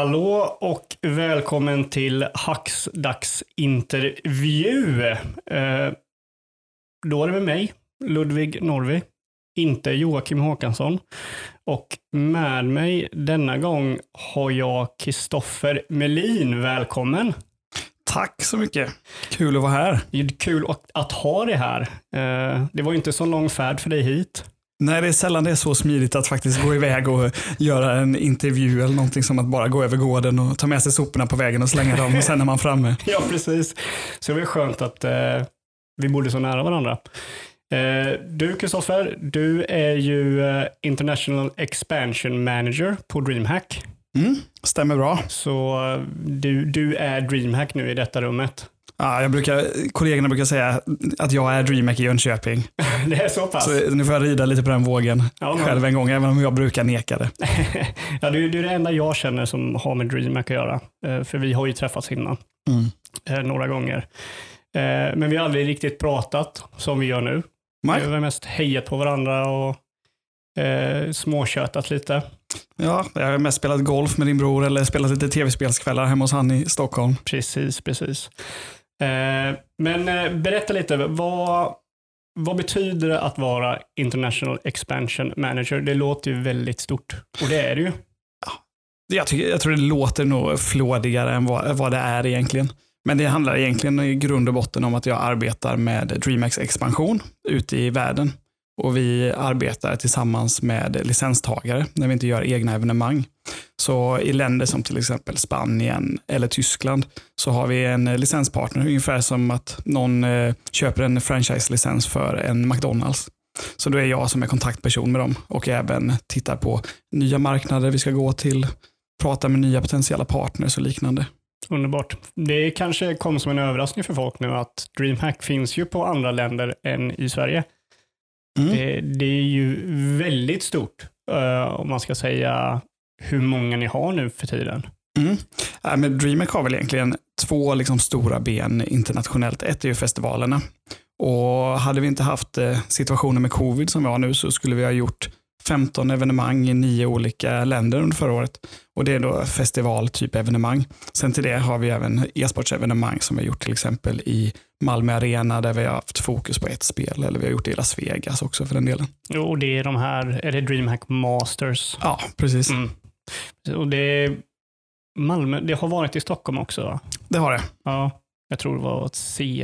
Hallå och välkommen till Hacksdags intervju. Då är det med mig, Ludvig Norvi, inte Joakim Håkansson. Och med mig denna gång har jag Kristoffer Melin. Välkommen! Tack så mycket. Kul att vara här. Det är kul att ha dig här. Det var ju inte så lång färd för dig hit. Nej, det är sällan det är så smidigt att faktiskt gå iväg och göra en intervju eller någonting som att bara gå över gården och ta med sig soporna på vägen och slänga dem och sen är man framme. Ja, precis. Så det är skönt att vi bodde så nära varandra. Du, Kristoffer, du är ju International Expansion Manager på DreamHack. Mm, stämmer bra. Så du är DreamHack nu i detta rummet. Ja, kollegorna brukar säga att jag är DreamHack i Jönköping. Det är så pass. Så nu får jag rida lite på den vågen själv en gång, även om jag brukar neka det. Ja, det är det enda jag känner som har med DreamHack att göra. För vi har ju träffats innan några gånger. Men vi har aldrig riktigt pratat som vi gör nu. Nej. Vi har mest hejat på varandra och småkötat lite. Ja, jag har mest spelat golf med din bror eller spelat lite tv-spelskvällar hemma hos han i Stockholm. Precis. Men berätta lite, vad betyder det att vara International Expansion Manager? Det låter ju väldigt stort, och det är det ju. Ja, jag tror det låter nog flådigare än vad det är egentligen. Men det handlar egentligen i grund och botten om att jag arbetar med DreamHacks expansion ute i världen. Och vi arbetar tillsammans med licenstagare när vi inte gör egna evenemang. Så i länder som till exempel Spanien eller Tyskland så har vi en licenspartner. Ungefär som att någon köper en franchise-licens för en McDonald's. Så då är jag som är kontaktperson med dem och även tittar på nya marknader vi ska gå till. Prata med nya potentiella partners och liknande. Underbart. Det kanske kom som en överraskning för folk nu att DreamHack finns ju på andra länder än i Sverige. Mm. Det är ju väldigt stort om man ska säga hur många ni har nu för tiden. Mm. Men DreamHack har väl egentligen två liksom stora ben internationellt. Ett är ju festivalerna. Och hade vi inte haft situationen med covid som vi har nu så skulle vi ha gjort 15 evenemang i 9 olika länder under förra året. Och det är då festivaltyp evenemang. Sen till det har vi även e-sportsevenemang som vi har gjort till exempel i Malmö Arena där vi har haft fokus på ett spel. Eller vi har gjort det i Las Vegas också för den delen. Jo, och det är de här, är det DreamHack Masters? Ja, precis. Mm. Och det Malmö, det har varit i Stockholm också va? Det har det. Ja. Jag tror det var ett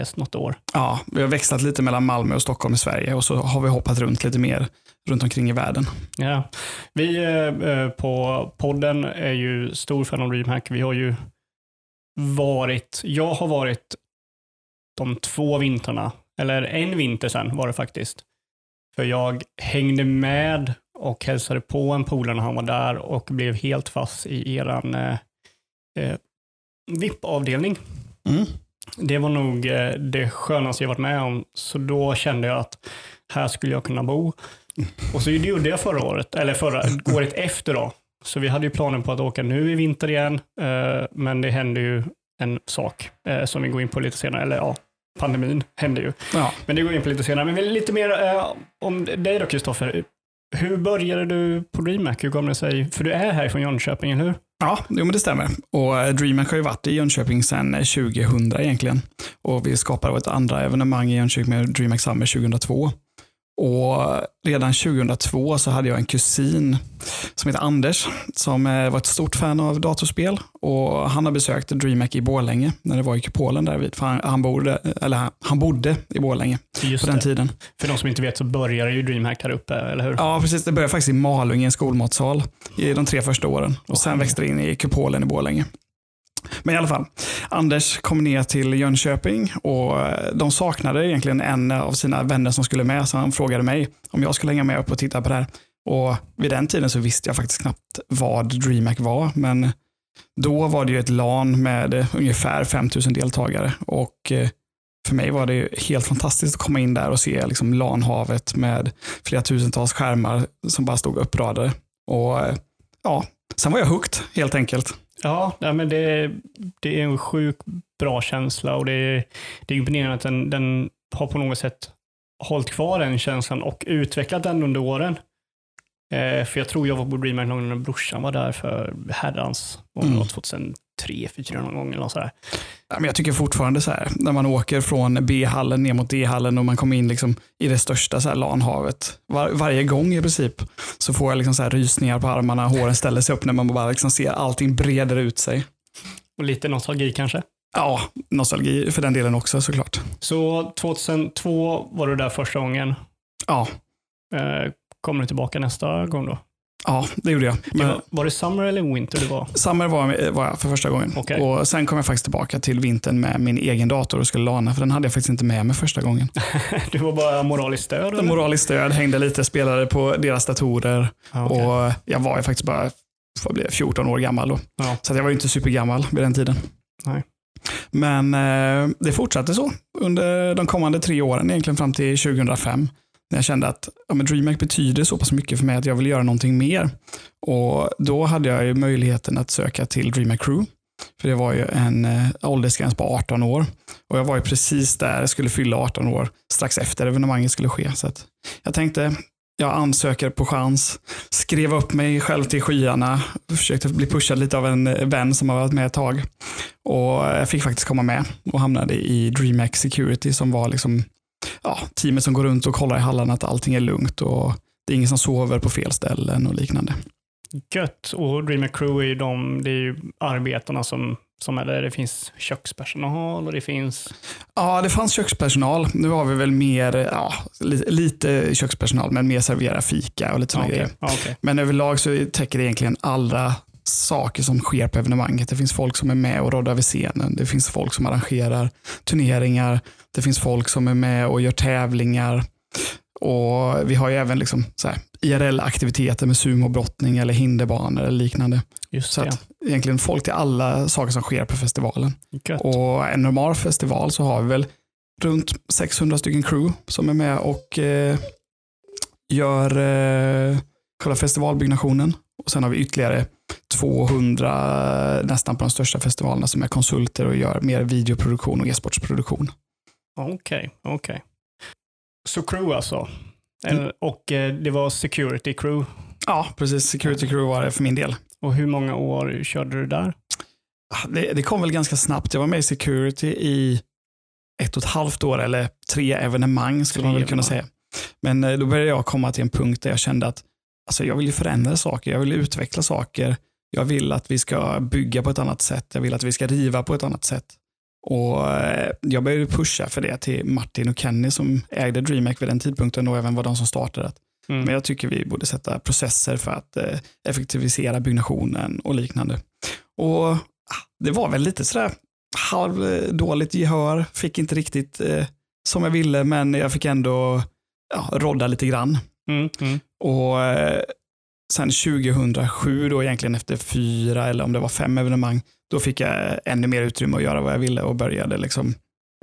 CS något år. Ja, vi har växlat lite mellan Malmö och Stockholm i Sverige och så har vi hoppat runt lite mer runt omkring i världen. Ja, vi på podden är ju stor fan av DreamHack. Vi har ju varit, jag har varit de 2 vintrarna, eller en vinter sedan var det faktiskt. För jag hängde med och hälsade på en polare när han var där och blev helt fast i eran VIP-avdelning. Mm. Det var nog det skönaste jag varit med om. Så då kände jag att här skulle jag kunna bo. Och så gjorde jag förra året. Eller förra året efter då. Så vi hade ju planen på att åka nu i vinter igen. Men det hände ju en sak som vi går in på lite senare. Eller ja, pandemin hände ju. Ja. Men det går in på lite senare. Men lite mer om dig då, Kristoffer. Hur började du på DreamHack? Hur kom det sig? För du är här från Jönköping, eller hur? Ja, jo, men det stämmer. Och DreamHack har ju varit i Jönköping sedan 2000 egentligen. Och vi skapade vårt andra evenemang i Jönköping med DreamHack Summer 2002. Och redan 2002 så hade jag en kusin som heter Anders som var ett stort fan av datorspel. Och han har besökt DreamHack i Borlänge när det var i Kupolen därvid. För han bodde i Borlänge på den tiden. För de som inte vet så började ju DreamHack här uppe, eller hur? Ja, precis. Det började faktiskt i Malungen, en skolmatsal, i de 3 första åren. Och sen växte det in i Kupolen i Borlänge. Men i alla fall, Anders kom ner till Jönköping och de saknade egentligen en av sina vänner som skulle med, så han frågade mig om jag skulle hänga med upp och titta på det här. Och vid den tiden så visste jag faktiskt knappt vad DreamHack var, men då var det ju ett LAN med ungefär 5000 deltagare och för mig var det helt fantastiskt att komma in där och se liksom LAN-havet med flera tusentals skärmar som bara stod uppradade. Och ja, sen var jag hooked helt enkelt. Ja, men det är en sjukt bra känsla och det är imponerande att den har på något sätt hållit kvar den känslan och utvecklat den under åren. För jag tror jag var på DreamHack någon gång när brorsan var där för herrans 2003-2004 någon gång eller sådär. Men jag tycker fortfarande så här, när man åker från B-hallen ner mot D-hallen och man kommer in liksom i det största så här lanhavet, varje gång i princip så får jag liksom så här rysningar på armarna, håren ställer sig upp när man bara liksom ser allting breder ut sig. Och lite nostalgi kanske? Ja, nostalgi för den delen också såklart. Så 2002 var du där första gången? Ja. Kommer du tillbaka nästa gång då? Ja, det gjorde jag. Men var det summer eller winter det var? Summer var jag för första gången. Okay. Och sen kom jag faktiskt tillbaka till vintern med min egen dator och skulle lana, för den hade jag faktiskt inte med mig första gången. Du var bara moraliskt stöd? Eller? Moraliskt stöd, hängde lite, spelade på deras datorer. Okay. Och jag var ju faktiskt bara 14 år gammal då. Ja. Så jag var ju inte supergammal vid den tiden. Nej. Men det fortsatte så under de kommande 3 åren, egentligen fram till 2005. Jag kände att ja, men DreamHack betyder så pass mycket för mig att jag vill göra någonting mer. Och då hade jag ju möjligheten att söka till DreamHack Crew. För det var ju en åldersgräns på 18 år. Och jag var ju precis där, jag skulle fylla 18 år strax efter evenemanget skulle ske. Så att jag tänkte, jag ansöker på chans. Skrev upp mig själv till skyarna. Försökte bli pushad lite av en vän som har varit med ett tag. Och jag fick faktiskt komma med och hamnade i DreamHack Security som var liksom... Ja, teamet som går runt och kollar i hallarna att allting är lugnt och det är ingen som sover på fel ställen och liknande. Gött, och DreamHack Crew är ju det är ju arbetarna som är där. Det finns kökspersonal och det finns... Ja, det fanns kökspersonal. Nu har vi väl mer, ja, lite kökspersonal men mer servera fika och lite sådana grejer. Okay. Men överlag så täcker det egentligen alla saker som sker på evenemanget. Det finns folk som är med och roddar vid scenen. Det finns folk som arrangerar turneringar. Det finns folk som är med och gör tävlingar. Och vi har ju även liksom så här IRL-aktiviteter med sumobrottning eller hinderbanor eller liknande. Just det. Så att egentligen folk till alla saker som sker på festivalen. Gött. Och en normal festival så har vi väl runt 600 stycken crew som är med och gör själva festivalbyggnationen. Och sen har vi ytterligare 200 nästan på de största festivalerna som är konsulter och gör mer videoproduktion och e-sportsproduktion. Okej. Så crew alltså. Och det var security crew? Ja, precis. Security crew var det för min del. Och hur många år körde du där? Det kom väl ganska snabbt. Jag var med i security i 1,5 år eller 3 evenemang skulle man väl kunna säga. Men då började jag komma till en punkt där jag kände att alltså jag vill ju förändra saker, jag vill utveckla saker. Jag vill att vi ska bygga på ett annat sätt. Jag vill att vi ska riva på ett annat sätt. Och jag började pusha för det till Martin och Kenny som ägde DreamHack vid den tidpunkten och även var de som startade. Men jag tycker vi borde sätta processer för att effektivisera byggnationen och liknande. Och det var väl lite sådär halvdåligt gehör. Fick inte riktigt som jag ville, men jag fick ändå rodda lite grann. Och sen 2007 då, egentligen efter 4 eller om det var 5 evenemang, då fick jag ännu mer utrymme att göra vad jag ville och började liksom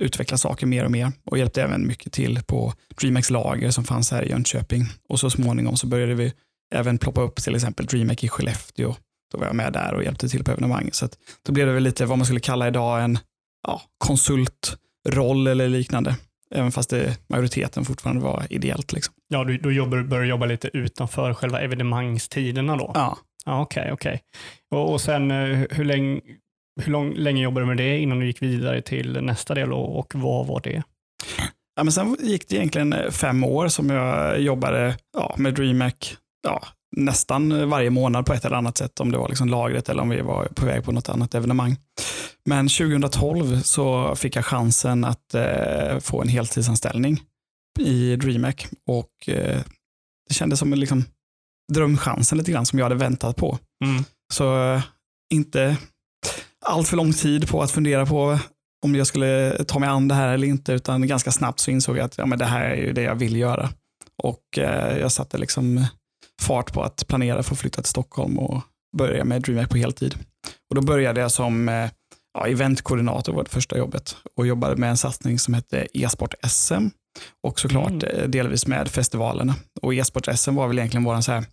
utveckla saker mer och mer och hjälpte även mycket till på DreamHacks lager som fanns här i Jönköping. Och så småningom så började vi även ploppa upp till exempel DreamHack i Skellefteå. Då var jag med där och hjälpte till på evenemang. Så att då blev det väl lite vad man skulle kalla idag en konsultroll eller liknande. Även fast majoriteten fortfarande var ideellt. Liksom. Ja, då började jobba lite utanför själva evenemangstiderna då? Ja. Okej. Och sen hur länge jobbade du med det innan du gick vidare till nästa del och vad var det? Ja, men sen gick det egentligen 5 år som jag jobbade med DreamHack nästan varje månad på ett eller annat sätt. Om det var liksom lagret eller om vi var på väg på något annat evenemang. Men 2012 så fick jag chansen att få en heltidsanställning i DreamHack och det kändes som en liksom drömchansen lite grann som jag hade väntat på. Så inte allt för lång tid på att fundera på om jag skulle ta mig an det här eller inte, utan ganska snabbt så insåg jag att men det här är ju det jag vill göra. Och jag satte liksom fart på att planera för att flytta till Stockholm och börja med DreamHack på heltid. Och då började jag som eventkoordinator, var det första jobbet, och jobbade med en satsning som hette eSport SM och såklart delvis med festivalerna. Och eSport SM var väl egentligen vår så här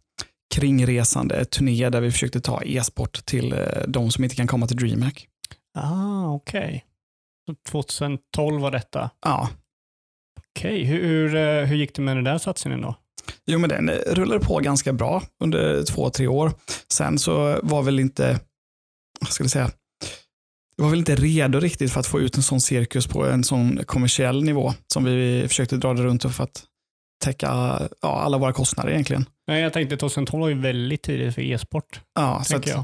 kringresande turné där vi försökte ta e-sport till de som inte kan komma till DreamHack. Ah, okej. 2012 var detta? Ja. Okej, hur gick det med den där satsningen då? Jo, men den rullade på ganska bra under 2-3 år. Sen så var väl inte, vad ska jag säga, jag var väl inte redo riktigt för att få ut en sån cirkus på en sån kommersiell nivå som vi försökte dra det runt för att täcka alla våra kostnader egentligen. Nej, jag tänkte 2012 var ju väldigt tidigt för e-sport. Ja, så att jag.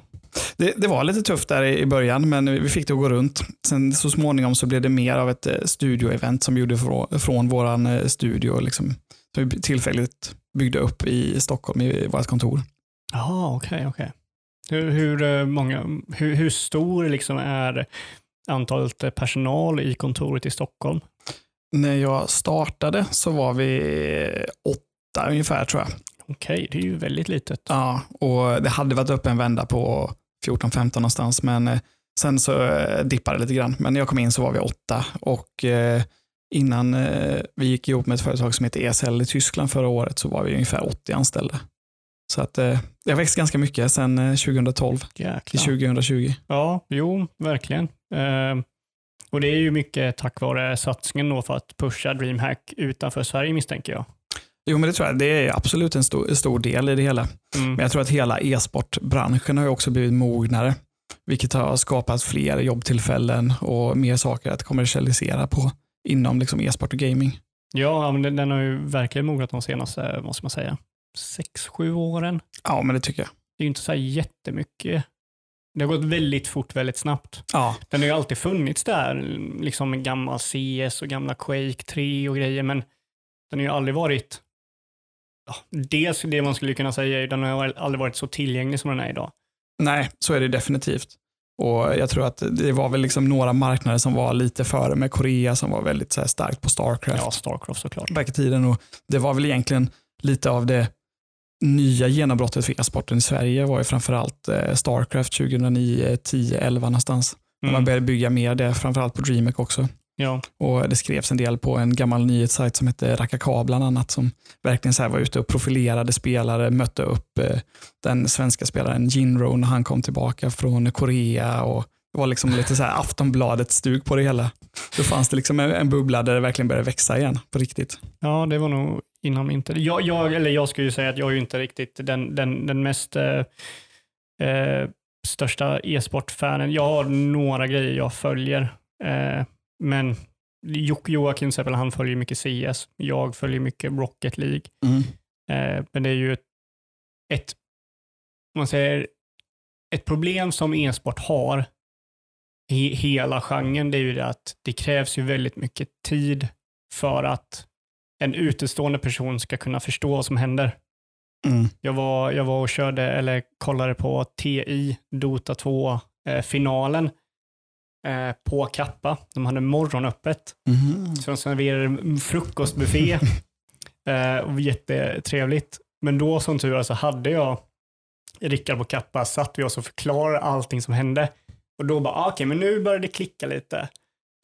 Det var lite tufft där i början, men vi fick det att gå runt. Sen så småningom så blev det mer av ett studioevent som vi gjorde från våran studio liksom, som vi tillfälligt byggde upp i Stockholm i vårt kontor. Ja, okej. Hur stor liksom är antalet personal i kontoret i Stockholm? När jag startade så var vi 8 ungefär, tror jag. Okej, det är ju väldigt litet. Ja, och det hade varit upp en vända på 14-15 någonstans, men sen så dippade det lite grann. Men när jag kom in så var vi 8, och innan vi gick ihop med ett företag som heter ESL i Tyskland förra året så var vi ungefär 80 anställda. Så att jag växte ganska mycket sedan 2012 till 2020. Ja, jo, verkligen. Och det är ju mycket tack vare satsningen då för att pusha DreamHack utanför Sverige, misstänker jag. Jo, men det tror jag. Det är absolut en stor del i det hela. Mm. Men jag tror att hela e-sportbranschen har ju också blivit mognare, vilket har skapat fler jobbtillfällen och mer saker att kommersialisera på inom liksom e-sport och gaming. Ja, men den har ju verkligen mognat de senaste, vad ska man säga, 6-7 åren. Ja, men det tycker jag. Det är ju inte så här jättemycket. Det har gått väldigt fort, väldigt snabbt. Ja. Den har ju alltid funnits där, liksom gamla CS och gamla Quake 3 och grejer, men den har ju aldrig varit, dels det man skulle kunna säga är, den har aldrig varit så tillgänglig som den är idag. Nej, så är det definitivt. Och jag tror att det var väl liksom några marknader som var lite före, med Korea som var väldigt så här starkt på Starcraft. Ja, Starcraft såklart. Back i tiden, och det var väl egentligen lite av det nya genombrottet för e-sporten i Sverige var ju framförallt Starcraft 2009, 10, 11 någonstans. Mm. Man började bygga mer det, framförallt på DreamHack också. Ja. Och det skrevs en del på en gammal nyhetssajt som hette Rakaka bland annat, som verkligen så här var ute och profilerade spelare, mötte upp den svenska spelaren Jinro när han kom tillbaka från Korea, och det var liksom lite så här Aftonbladets stug på det hela. Då fanns det liksom en bubbla där det verkligen började växa igen på riktigt. Ja, det var nog inom inte. Jag skulle ju säga att jag är ju inte riktigt den mest största e-sportfanen. Jag har några grejer jag följer. Men Joakim till exempel, han följer mycket CS. Jag följer mycket Rocket League. Mm. Men det är ju ett problem som e-sport har i hela genren. Det är ju det att det krävs ju väldigt mycket tid för att en utestående person ska kunna förstå vad som händer. Mm. Jag var och körde eller kollade på TI, Dota 2 finalen på Kappa. De hade morgonöppet. Mm. Så de serverade en frukostbuffé. Och jättetrevligt. Men då som tur så hade jag Rickard på Kappa, satt vi oss och förklarade allting som hände. Och då bara, okej, men nu börjar det klicka lite.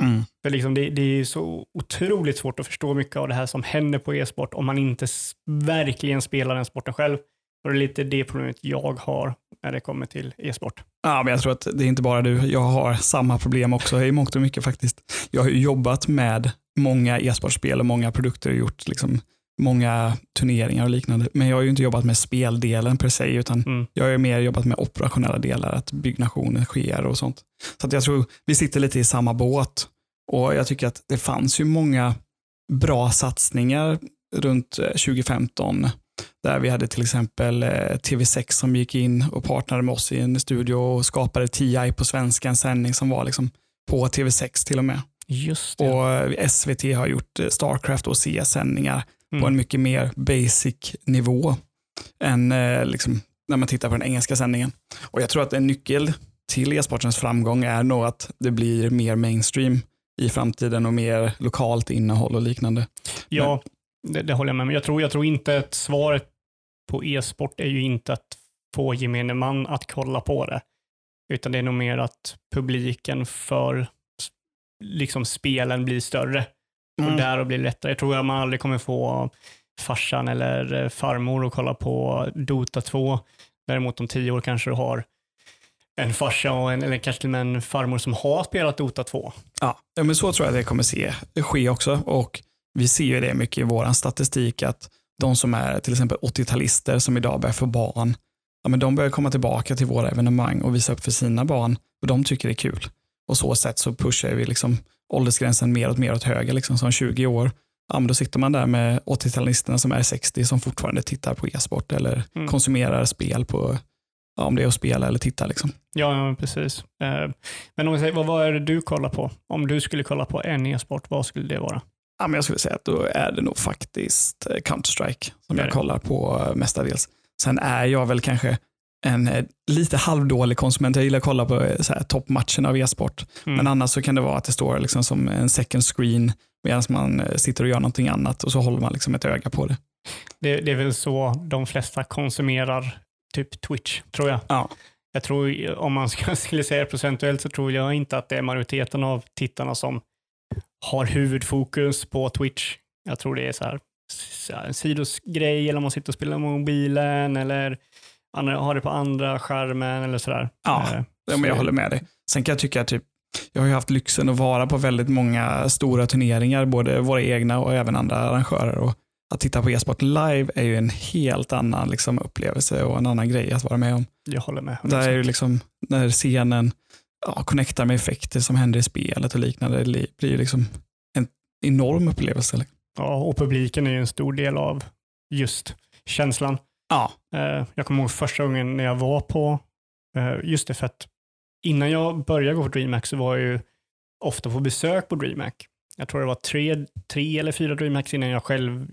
Mm. För liksom det är så otroligt svårt att förstå mycket av det här som händer på e-sport om man inte verkligen spelar den sporten själv. Och det är lite det problemet jag har när det kommer till e-sport. Ja, men jag tror att det är inte bara du. Jag har samma problem också i mångt och mycket faktiskt. Jag har ju jobbat med många e-sportspel och många produkter och gjort liksom många turneringar och liknande. Men jag har ju inte jobbat med speldelen per se, utan jag har ju mer jobbat med operationella delar, att byggnationen sker och sånt. Så att jag tror vi sitter lite i samma båt. Och jag tycker att det fanns ju många bra satsningar runt 2015, där vi hade till exempel TV6 som gick in och partnerade med oss i en studio och skapade TI på svenska, en sändning som var liksom på TV6 till och med. Just det. Och SVT har gjort Starcraft och CS-sändningar på en mycket mer basic nivå än liksom, när man tittar på den engelska sändningen. Och jag tror att en nyckel till e-sportens framgång är nog att det blir mer mainstream i framtiden och mer lokalt innehåll och liknande. Ja. Men det håller jag med. Men jag tror inte att svaret på e-sport är ju inte att få gemene man att kolla på det. Utan det är nog mer att publiken för liksom spelen blir större. Och där blir det lättare. Jag tror att man aldrig kommer få farsan eller farmor att kolla på Dota 2. Däremot om 10 år kanske du har en farsa och eller kanske till och med en farmor som har spelat Dota 2. Ja, men så tror jag det kommer ske också. Och vi ser ju det mycket i våran statistik att de som är till exempel 80-talister som idag börjar få barn, ja, men de börjar komma tillbaka till våra evenemang och visa upp för sina barn och de tycker det är kul. Och så sätt så pushar vi liksom åldersgränsen mer åt höger liksom, som 20 år. Ja, men då sitter man där med 80-talisterna som är 60 som fortfarande tittar på e-sport eller konsumerar spel på, ja, om det är att spela eller titta liksom. Ja, precis. Men om vi säger, vad är det du kollar på? Om du skulle kolla på en e-sport, vad skulle det vara? Ja, men jag skulle säga att då är det nog faktiskt Counter-Strike som jag kollar på mestadels. Sen är jag väl kanske en lite halvdålig konsument. Jag gillar att kolla på så här toppmatchen av e-sport. Mm. Men annars så kan det vara att det står liksom som en second screen medan man sitter och gör någonting annat och så håller man liksom ett öga på det. Det är väl så de flesta konsumerar typ Twitch, tror jag. Ja. Jag tror, om man skulle säga procentuellt, så tror jag inte att det är majoriteten av tittarna som har huvudfokus på Twitch. Jag tror det är så här en sidosgrej, eller man sitter och spelar mobilen eller har det på andra skärmen eller sådär. Ja, så men jag håller med dig. Sen kan jag tycka att typ, jag har ju haft lyxen att vara på väldigt många stora turneringar, både våra egna och även andra arrangörer, och att titta på e-sport live är ju en helt annan liksom upplevelse och en annan grej att vara med om. Jag håller med. Där är ju liksom när scenen connectar med effekter som händer i spelet och liknande, det blir ju liksom en enorm upplevelse. Ja, och publiken är ju en stor del av just känslan. Ja. Jag kommer ihåg första gången när jag var på, just det, för att innan jag började gå på DreamHack så var jag ju ofta på besök på DreamHack. Jag tror det var tre eller fyra DreamHacks innan jag själv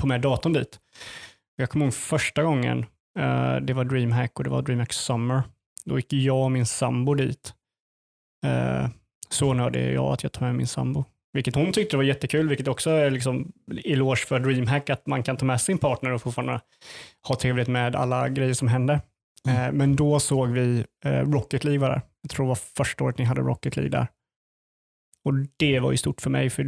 tog med datorn dit. Jag kommer ihåg första gången, det var DreamHack och det var DreamHack Summer. Då gick jag och min sambo dit. Så nörde jag att jag tog med min sambo. Vilket hon tyckte var jättekul, vilket också är liksom eloge för DreamHack, att man kan ta med sin partner och fortfarande ha trevligt med alla grejer som hände. Men då såg vi Rocket League var där. Jag tror det var första året ni hade Rocket League där. Och det var ju stort för mig, för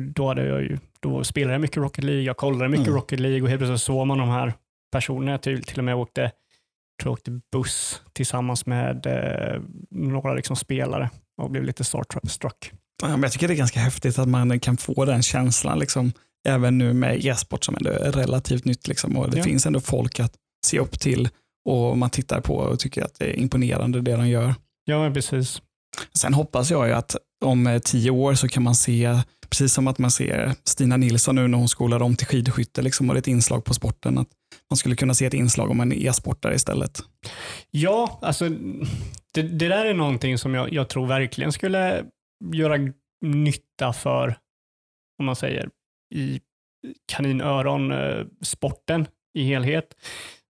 då spelade jag mycket Rocket League, jag kollade mycket Rocket League, och helt plötsligt såg man de här personerna. Till och med åkte buss tillsammans med några liksom spelare och blev lite starstruck. Ja, men jag tycker det är ganska häftigt att man kan få den känslan liksom, även nu med e-sport som ändå är relativt nytt liksom, och det finns ändå folk att se upp till och man tittar på och tycker att det är imponerande det de gör. Ja, men precis. Sen hoppas jag ju att om 10 år så kan man se, precis som att man ser Stina Nilsson nu när hon skolade om till skidskytte liksom, och ett inslag på sporten, att man skulle kunna se ett inslag om en e-sportare istället. Ja, alltså det där är någonting som jag tror verkligen skulle göra nytta för, om man säger, i kaninöron-sporten i helhet,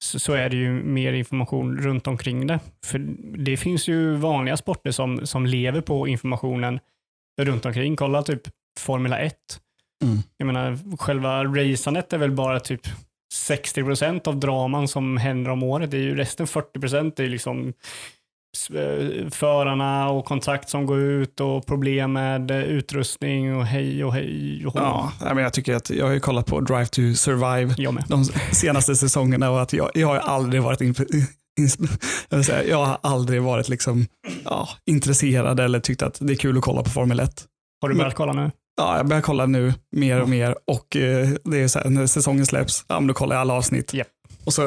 så är det ju mer information runt omkring det. För det finns ju vanliga sporter som lever på informationen runt omkring. Kolla typ Formula 1. Jag menar, själva raceandet är väl bara typ 60% av draman som händer om året. Det är ju resten 40%. Det är liksom förarna och kontrakt som går ut och problem med utrustning och hej och hej och hej. Ja, men jag tycker att jag har ju kollat på Drive to Survive de senaste säsongerna, och att jag har aldrig varit liksom, intresserad eller tyckt att det är kul att kolla på Formel 1. Har du börjat kolla nu? Ja, jag börjar kolla nu mer och mer, och det är så här, när säsongen släpps, ja, men då kollar jag alla avsnitt. Yep. Och så,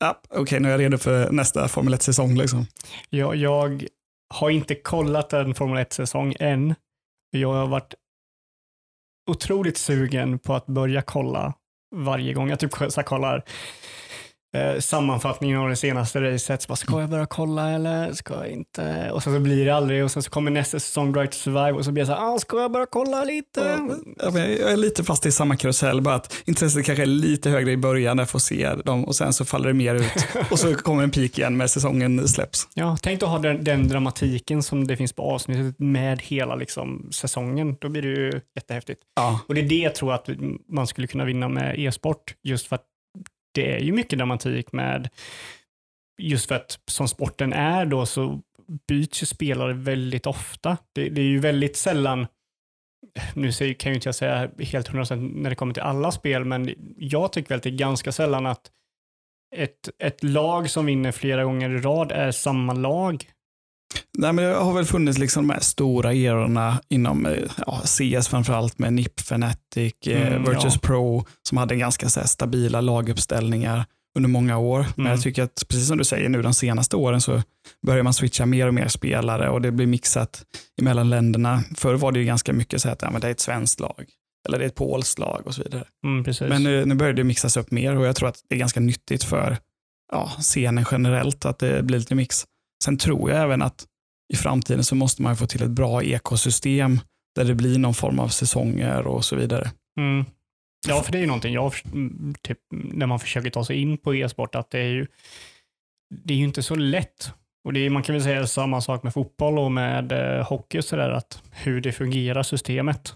ja, okej, nu är jag redo för nästa Formel 1-säsong liksom. Jag har inte kollat en Formel 1-säsong än. Jag har varit otroligt sugen på att börja kolla varje gång. Jag typ så kollar sammanfattningen av det senaste racet. Så bara, ska jag börja kolla eller ska jag inte? Och sen så blir det aldrig. Och sen så kommer nästa säsong Drive to Survive, och så blir jag så här, ska jag börja kolla lite? Jag är lite fast i samma karusell, bara att intresset kanske är lite högre i början när jag får se dem, och sen så faller det mer ut. Och så kommer en peak igen med säsongen släpps. Ja, tänk att ha den dramatiken som det finns på avsnittet med hela liksom säsongen. Då blir det ju jättehäftigt. Ja. Och det är det jag tror att man skulle kunna vinna med e-sport, just för att det är ju mycket dramatik med, just för att som sporten är då, så byts ju spelare väldigt ofta. Det är ju väldigt sällan, nu kan ju inte jag säga helt 100% när det kommer till alla spel, men jag tycker väl att det är ganska sällan att ett lag som vinner flera gånger i rad är samma lag Nej, men det har väl funnits liksom de här stora erorna inom CS framförallt med NIP, Fnatic, Virtus Pro som hade ganska så här stabila laguppställningar under många år. Men jag tycker att precis som du säger nu de senaste åren så börjar man switcha mer och mer spelare och det blir mixat mellan länderna. Förr var det ju ganska mycket så att ja, men det är ett svenskt lag eller det är ett polskt lag och så vidare. Men nu börjar det mixas upp mer och jag tror att det är ganska nyttigt för scenen generellt att det blir lite mix. Sen tror jag även att i framtiden så måste man få till ett bra ekosystem där det blir någon form av säsonger och så vidare. Mm. Ja, för det är ju någonting jag typ, när man försöker ta sig in på e-sport att det är ju inte så lätt. Och det är, man kan väl säga samma sak med fotboll och med hockey så där, att hur det fungerar systemet.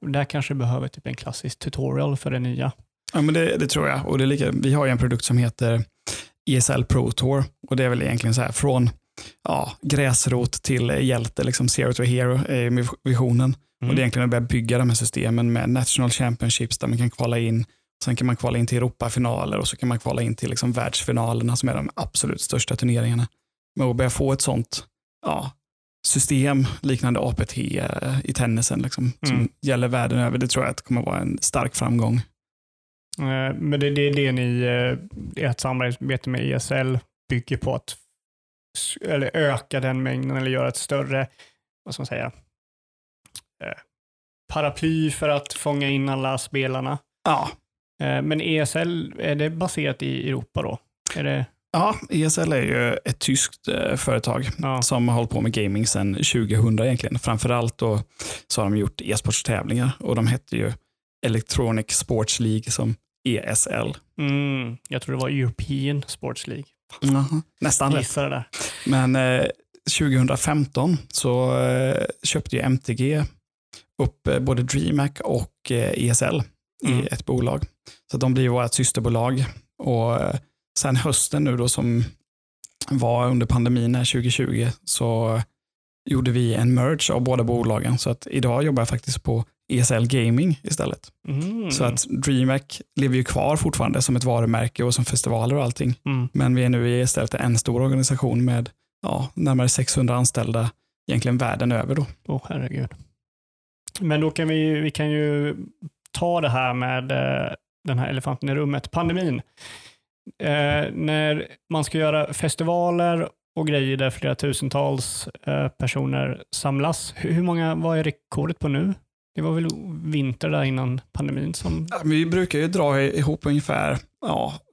Där kanske behöver typ en klassisk tutorial för det nya. Ja, men det tror jag. Och det är vi har ju en produkt som heter ESL Pro Tour och det är väl egentligen så här från gräsrot till hjälte, liksom zero to hero är visionen. Och det är egentligen att börja bygga de här systemen med national championships där man kan kvala in, sen kan man kvala in till Europafinaler och så kan man kvala in till liksom världsfinalerna som är de absolut största turneringarna. Men att börja få ett sånt system liknande APT i tennisen liksom, som gäller världen över, det tror jag att kommer vara en stark framgång. Men det är det ni ert samarbete med ESL bygger på att eller öka den mängden eller göra ett större, vad ska man säga, paraply för att fånga in alla spelarna. Ja. Men ESL, är det baserat i Europa då? Är det... Ja, ESL är ju ett tyskt företag som har hållit på med gaming sedan 2000 egentligen. Framförallt då så har de gjort e-sportstävlingar och de hette ju Electronic Sports League som ESL. Jag tror det var European Sports League. Nästan rätt. Men 2015 så köpte ju MTG upp både DreamHack och ESL i ett bolag. Så de blir vårt systerbolag. Och sen hösten nu då som var under pandemin 2020 så gjorde vi en merge av båda bolagen. Så att idag jobbar jag faktiskt på ESL Gaming istället. Så att DreamHack lever ju kvar fortfarande som ett varumärke och som festivaler och allting. Men vi är nu istället en stor organisation med närmare 600 anställda egentligen världen över då. Åh, herregud. Men då kan vi kan ju ta det här med den här elefanten i rummet, pandemin. När man ska göra festivaler och grejer där flera tusentals personer samlas. Vad är rekordet på nu? Det var väl vinter där innan pandemin som... Ja, vi brukar ju dra ihop ungefär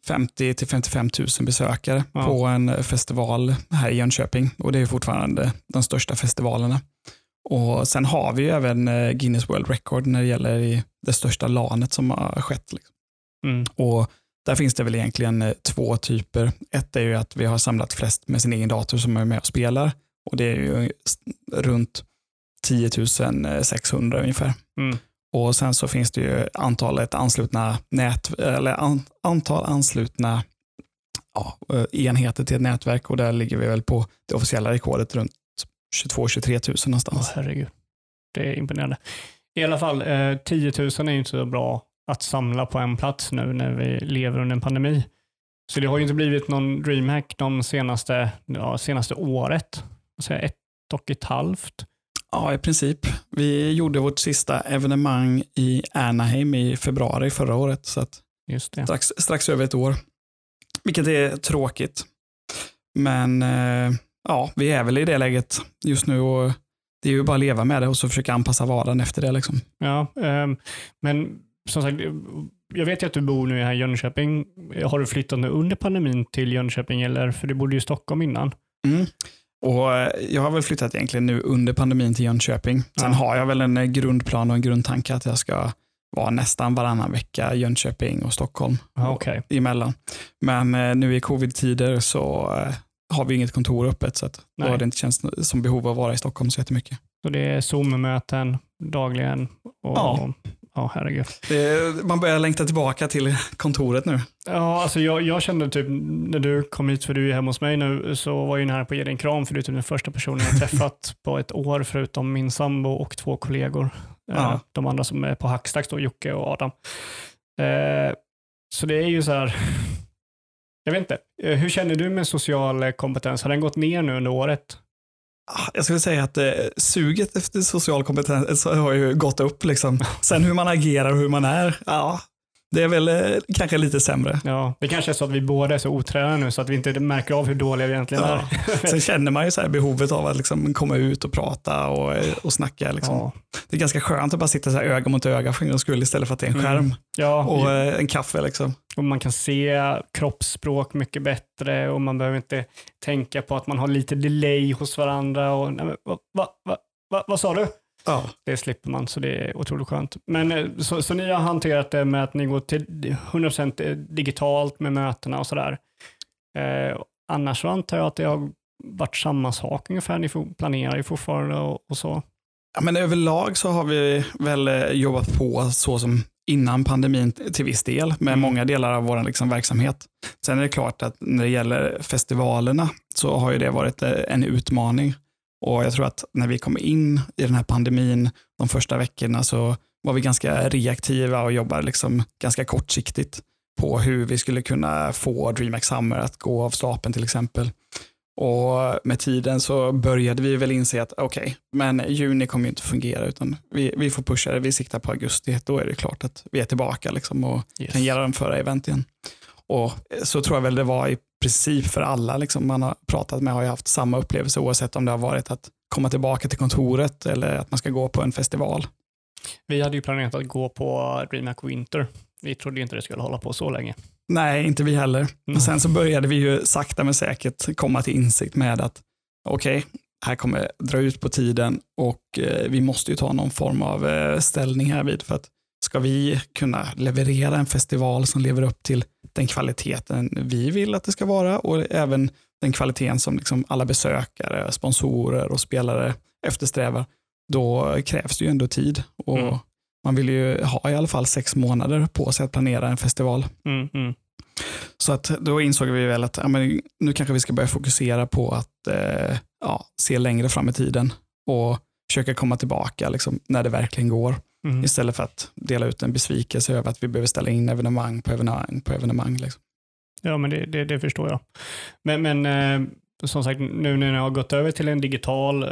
50 000 till 55 000 besökare på en festival här i Jönköping. Och det är fortfarande de största festivalerna. Och sen har vi ju även Guinness World Record när det gäller det största LANet som har skett. Liksom. Och där finns det väl egentligen två typer. Ett är ju att vi har samlat flest med sin egen dator som är med och spelar. Och det är ju runt 10 600 ungefär. Och sen så finns det ju antal anslutna enheter till ett nätverk och där ligger vi väl på det officiella rekordet runt 22-23 000 någonstans. Herregud. Det är imponerande. I alla fall 10 000 är ju inte så bra att samla på en plats nu när vi lever under en pandemi. Så det har ju inte blivit någon DreamHack de senaste året. Så 1,5 år. Ja, i princip. Vi gjorde vårt sista evenemang i Anaheim i februari förra året. Så att just det. Strax över ett år. Vilket är tråkigt. Men vi är väl i det läget just nu och det är ju bara att leva med det och så försöka anpassa vardagen efter det. Liksom. Ja, men som sagt, jag vet ju att du bor nu här i Jönköping. Har du flyttat nu under pandemin till Jönköping eller? För du bodde ju i Stockholm innan. Och jag har väl flyttat egentligen nu under pandemin till Jönköping. Sen har jag väl en grundplan och en grundtanke att jag ska vara nästan varannan vecka i Jönköping och Stockholm emellan. Men nu i covid-tider så har vi inget kontor öppet så att då har det inte känts som behov av att vara i Stockholm så jättemycket. Så det är Zoom-möten dagligen? Och, herregud. Man börjar längta tillbaka till kontoret nu. Ja, alltså jag kände typ när du kom hit, för du är hemma hos mig nu, så var jag här på att ge dig en kram, för du är typ den första personen jag träffat på ett år förutom min sambo och två kollegor. De andra som är på Hackstacks, Jocke och Adam. Så det är ju så här... Jag vet inte. Hur känner du med social kompetens? Har den gått ner nu under året? Jag skulle säga att suget efter social kompetens har ju gått upp liksom. Sen hur man agerar och hur man är, ja, det är väl kanske lite sämre. Ja, det kanske är så att vi båda är så otränade nu så att vi inte märker av hur dåliga vi egentligen är. Ja. Sen känner man ju så här behovet av att liksom komma ut och prata och snacka liksom. Ja. Det är ganska skönt att bara sitta så här öga mot öga för en skull istället för att det är en skärm. Ja. Och en kaffe liksom. Och man kan se kroppsspråk mycket bättre och man behöver inte tänka på att man har lite delay hos varandra och vad sa du? Ja. Det slipper man, så det är otroligt skönt. Men så ni har hanterat det med att ni går till 100% digitalt med mötena och sådär. Annars antar jag att det har varit samma sak ungefär. Ni planerar ju fortfarande och så. Ja, men överlag så har vi väl jobbat på så som innan pandemin till viss del med många delar av vår liksom verksamhet. Sen är det klart att när det gäller festivalerna så har ju det varit en utmaning. Och jag tror att när vi kom in i den här pandemin de första veckorna så var vi ganska reaktiva och jobbade liksom ganska kortsiktigt på hur vi skulle kunna få DreamHack Summer att gå av stapeln till exempel. Och med tiden så började vi väl inse att okej, men juni kommer ju inte fungera utan vi får pusha det, vi siktar på augusti, då är det klart att vi är tillbaka liksom och kan göra den förra event igen. Och så tror jag väl det var i princip för alla liksom man har pratat med har ju haft samma upplevelse oavsett om det har varit att komma tillbaka till kontoret eller att man ska gå på en festival. Vi hade ju planerat att gå på DreamHack Winter. Vi trodde ju inte det skulle hålla på så länge. Nej, inte vi heller. Men sen så började vi ju sakta men säkert komma till insikt med att okej, här kommer dra ut på tiden och vi måste ju ta någon form av ställning här vid för att ska vi kunna leverera en festival som lever upp till den kvaliteten vi vill att det ska vara och även den kvaliteten som liksom alla besökare, sponsorer och spelare eftersträvar, då krävs det ju ändå tid och man vill ju ha i alla fall 6 månader på sig att planera en festival. Så att då insåg vi väl att nu kanske vi ska börja fokusera på att se längre fram i tiden och försöka komma tillbaka liksom, när det verkligen går. Istället för att dela ut en besvikelse över att vi behöver ställa in evenemang liksom. Ja, men det förstår jag. Men som sagt, nu när jag har gått över till en digital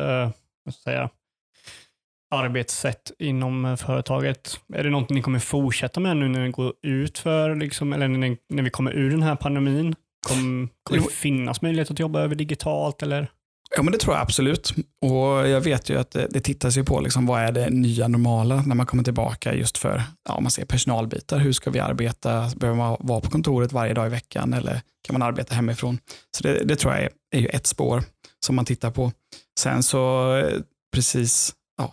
arbetssätt inom företaget, är det någonting ni kommer fortsätta med nu när det går ut för liksom, eller när vi kommer ur den här pandemin? Kommer det finnas möjlighet att jobba över digitalt eller? Ja, men det tror jag absolut. Och jag vet ju att det tittas ju på liksom, vad är det nya normala när man kommer tillbaka just för om man ser personalbitar. Hur ska vi arbeta? Behöver man vara på kontoret varje dag i veckan eller kan man arbeta hemifrån? Så det tror jag är ju ett spår som man tittar på. Sen så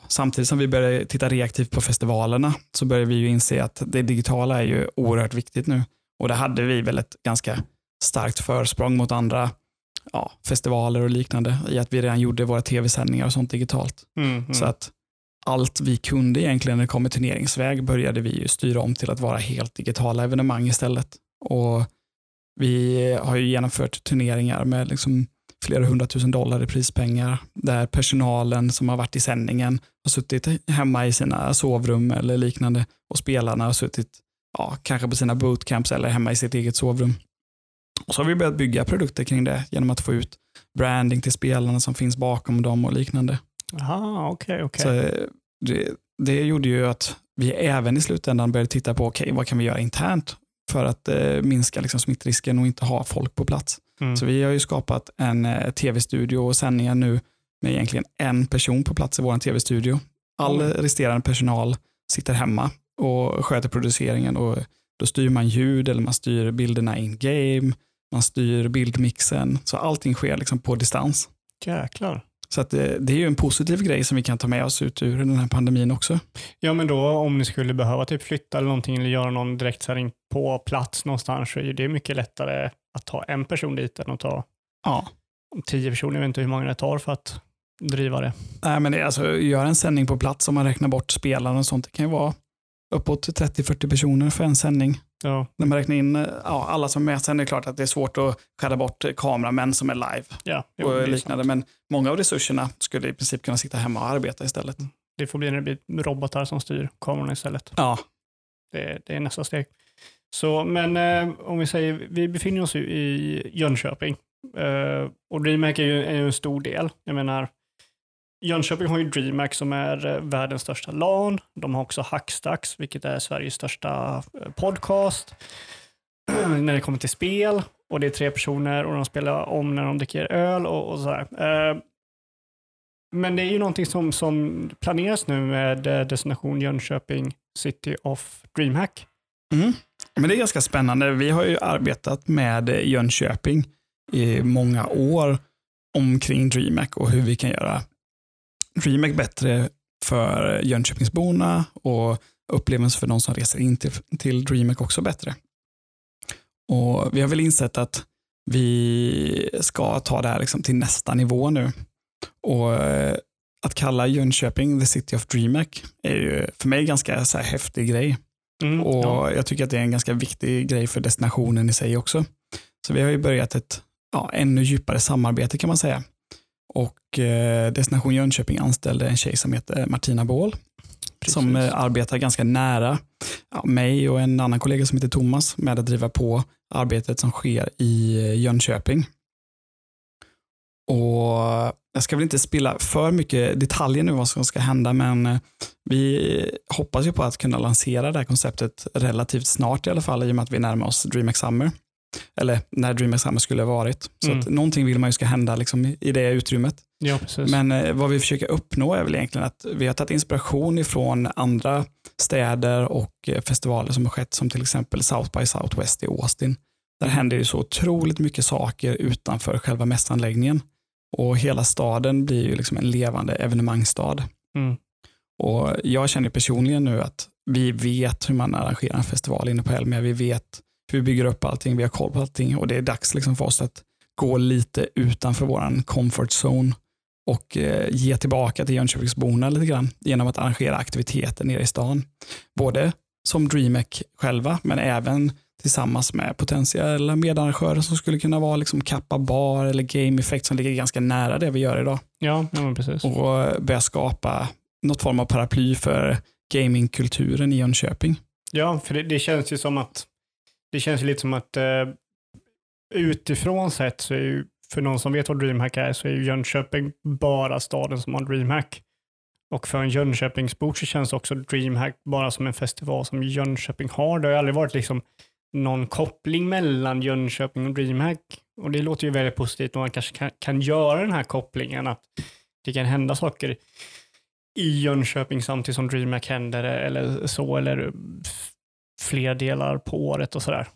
samtidigt som vi börjar titta reaktivt på festivalerna så börjar vi ju inse att det digitala är ju oerhört viktigt nu. Och där hade vi väl ett ganska starkt försprång mot andra festivaler och liknande i att vi redan gjorde våra tv-sändningar och sånt digitalt. Så att allt vi kunde egentligen när det kom i turneringsväg började vi ju styra om till att vara helt digitala evenemang istället. Och vi har ju genomfört turneringar med liksom flera $100,000 i prispengar där personalen som har varit i sändningen har suttit hemma i sina sovrum eller liknande och spelarna har suttit kanske på sina bootcamps eller hemma i sitt eget sovrum. Och så har vi börjat bygga produkter kring det genom att få ut branding till spelarna som finns bakom dem och liknande. Aha, okej. Så det gjorde ju att vi även i slutändan började titta på vad kan vi göra internt för att minska liksom smittrisken och inte ha folk på plats. Så vi har ju skapat en tv-studio och sändningar nu med egentligen en person på plats i vår tv-studio. All resterande personal sitter hemma och sköter produceringen och då styr man ljud eller man styr bilderna in-game, man styr bildmixen. Så allting sker liksom på distans. Jäklar. Så att det är ju en positiv grej som vi kan ta med oss ut ur den här pandemin också. Ja, men då om ni skulle behöva typ flytta eller någonting eller göra någon direktsändning på plats någonstans så är det mycket lättare att ta en person dit än att ta 10 personer. Jag vet inte hur många det tar för att driva det. Nej, men göra en sändning på plats om man räknar bort spelarna och sånt. Det kan ju vara uppåt 30-40 personer för en sändning. Ja. När man räknar in alla som är med sen är det klart att det är svårt att skära bort kameramän som är live och liknande. Men många av resurserna skulle i princip kunna sitta hemma och arbeta istället. Det får bli robotar som styr kamerorna istället. Ja. Det är nästa steg. Så, men om vi säger, vi befinner oss ju i Jönköping. Och DreamHack är ju en stor del. Jag menar, Jönköping har ju DreamHack som är världens största LAN. De har också Hackstacks, vilket är Sveriges största podcast när det kommer till spel. Och det är 3 personer och de spelar om när de dricker öl och sådär. Men det är ju någonting som planeras nu med Destination Jönköping City of DreamHack. Mm. Men det är ganska spännande. Vi har ju arbetat med Jönköping i många år omkring DreamHack och hur vi kan göra DreamHack bättre för Jönköpingsborna och upplevelsen för de som reser in till DreamHack också bättre. Och vi har väl insett att vi ska ta det här liksom till nästa nivå nu. Och att kalla Jönköping The City of DreamHack är ju för mig ganska så här häftig grej. Mm, och ja. Jag tycker att det är en ganska viktig grej för destinationen i sig också. Så vi har ju börjat ett ännu djupare samarbete kan man säga. Och Destination Jönköping anställde en tjej som heter Martina Bål. Precis. Som arbetar ganska nära mig och en annan kollega som heter Thomas med att driva på arbetet som sker i Jönköping. Och jag ska väl inte spilla för mycket detaljer nu vad som ska hända, men vi hoppas ju på att kunna lansera det här konceptet relativt snart i alla fall, i och med att vi närmar oss DreamHack Summer. Eller när DreamHack Summer skulle ha varit. Så att någonting vill man ju ska hända liksom i det utrymmet. Ja, precis. Men vad vi försöker uppnå är väl egentligen att vi har tagit inspiration ifrån andra städer och festivaler som har skett, som till exempel South by Southwest i Austin. Där händer ju så otroligt mycket saker utanför själva mässanläggningen. Och hela staden blir ju liksom en levande evenemangstad. Mm. Och jag känner personligen nu att vi vet hur man arrangerar en festival inne på Helme. Vi vet hur vi bygger upp allting, vi har koll på allting. Och det är dags liksom för oss att gå lite utanför vår comfort zone och ge tillbaka till Jönköpingsborna lite grann genom att arrangera aktiviteter nere i stan. Både som DreamHack själva, men även tillsammans med potentiella medarrangörer som skulle kunna vara liksom Kappa Bar eller Game Effect som ligger ganska nära det vi gör idag. Ja, men precis. Och börja skapa något form av paraply för gamingkulturen i Jönköping. Ja, för det känns ju som att utifrån sett så är ju, för någon som vet vad DreamHack är, så är ju Jönköping bara staden som har DreamHack. Och för en Jönköpingsbord så känns också DreamHack bara som en festival som Jönköping har. Det har ju aldrig varit liksom någon koppling mellan Jönköping och DreamHack. Och det låter ju väldigt positivt om man kanske kan göra den här kopplingen, att det kan hända saker i Jönköping samtidigt som DreamHack händer eller så, eller fler delar på året och sådär.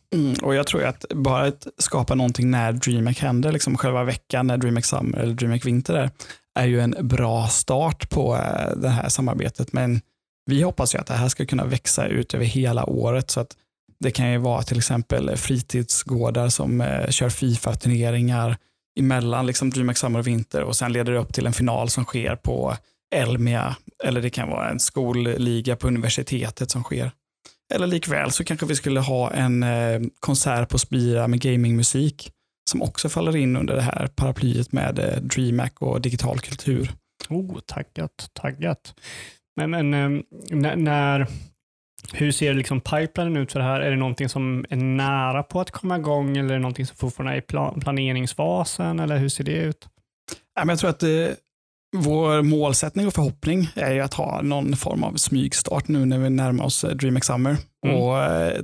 Och jag tror att bara att skapa någonting när DreamHack händer, liksom själva veckan när DreamHack Summer eller DreamHack Vinter är ju en bra start på det här samarbetet. Men vi hoppas ju att det här ska kunna växa ut över hela året, så att det kan ju vara till exempel fritidsgårdar som kör FIFA-turneringar emellan liksom DreamHack Summer och Vinter, och sen leder det upp till en final som sker på Elmia, eller det kan vara en skolliga på universitetet som sker. Eller likväl så kanske vi skulle ha en konsert på Spira med gamingmusik som också faller in under det här paraplyet med DreamHack och digital kultur. Oh, taggat. Men hur ser liksom pipelinen ut för det här? Är det någonting som är nära på att komma igång, eller är det någonting som fortfarande är i planeringsfasen, eller hur ser det ut? Jag tror att vår målsättning och förhoppning är ju att ha någon form av smygstart nu när vi närmar oss DreamHack Summer och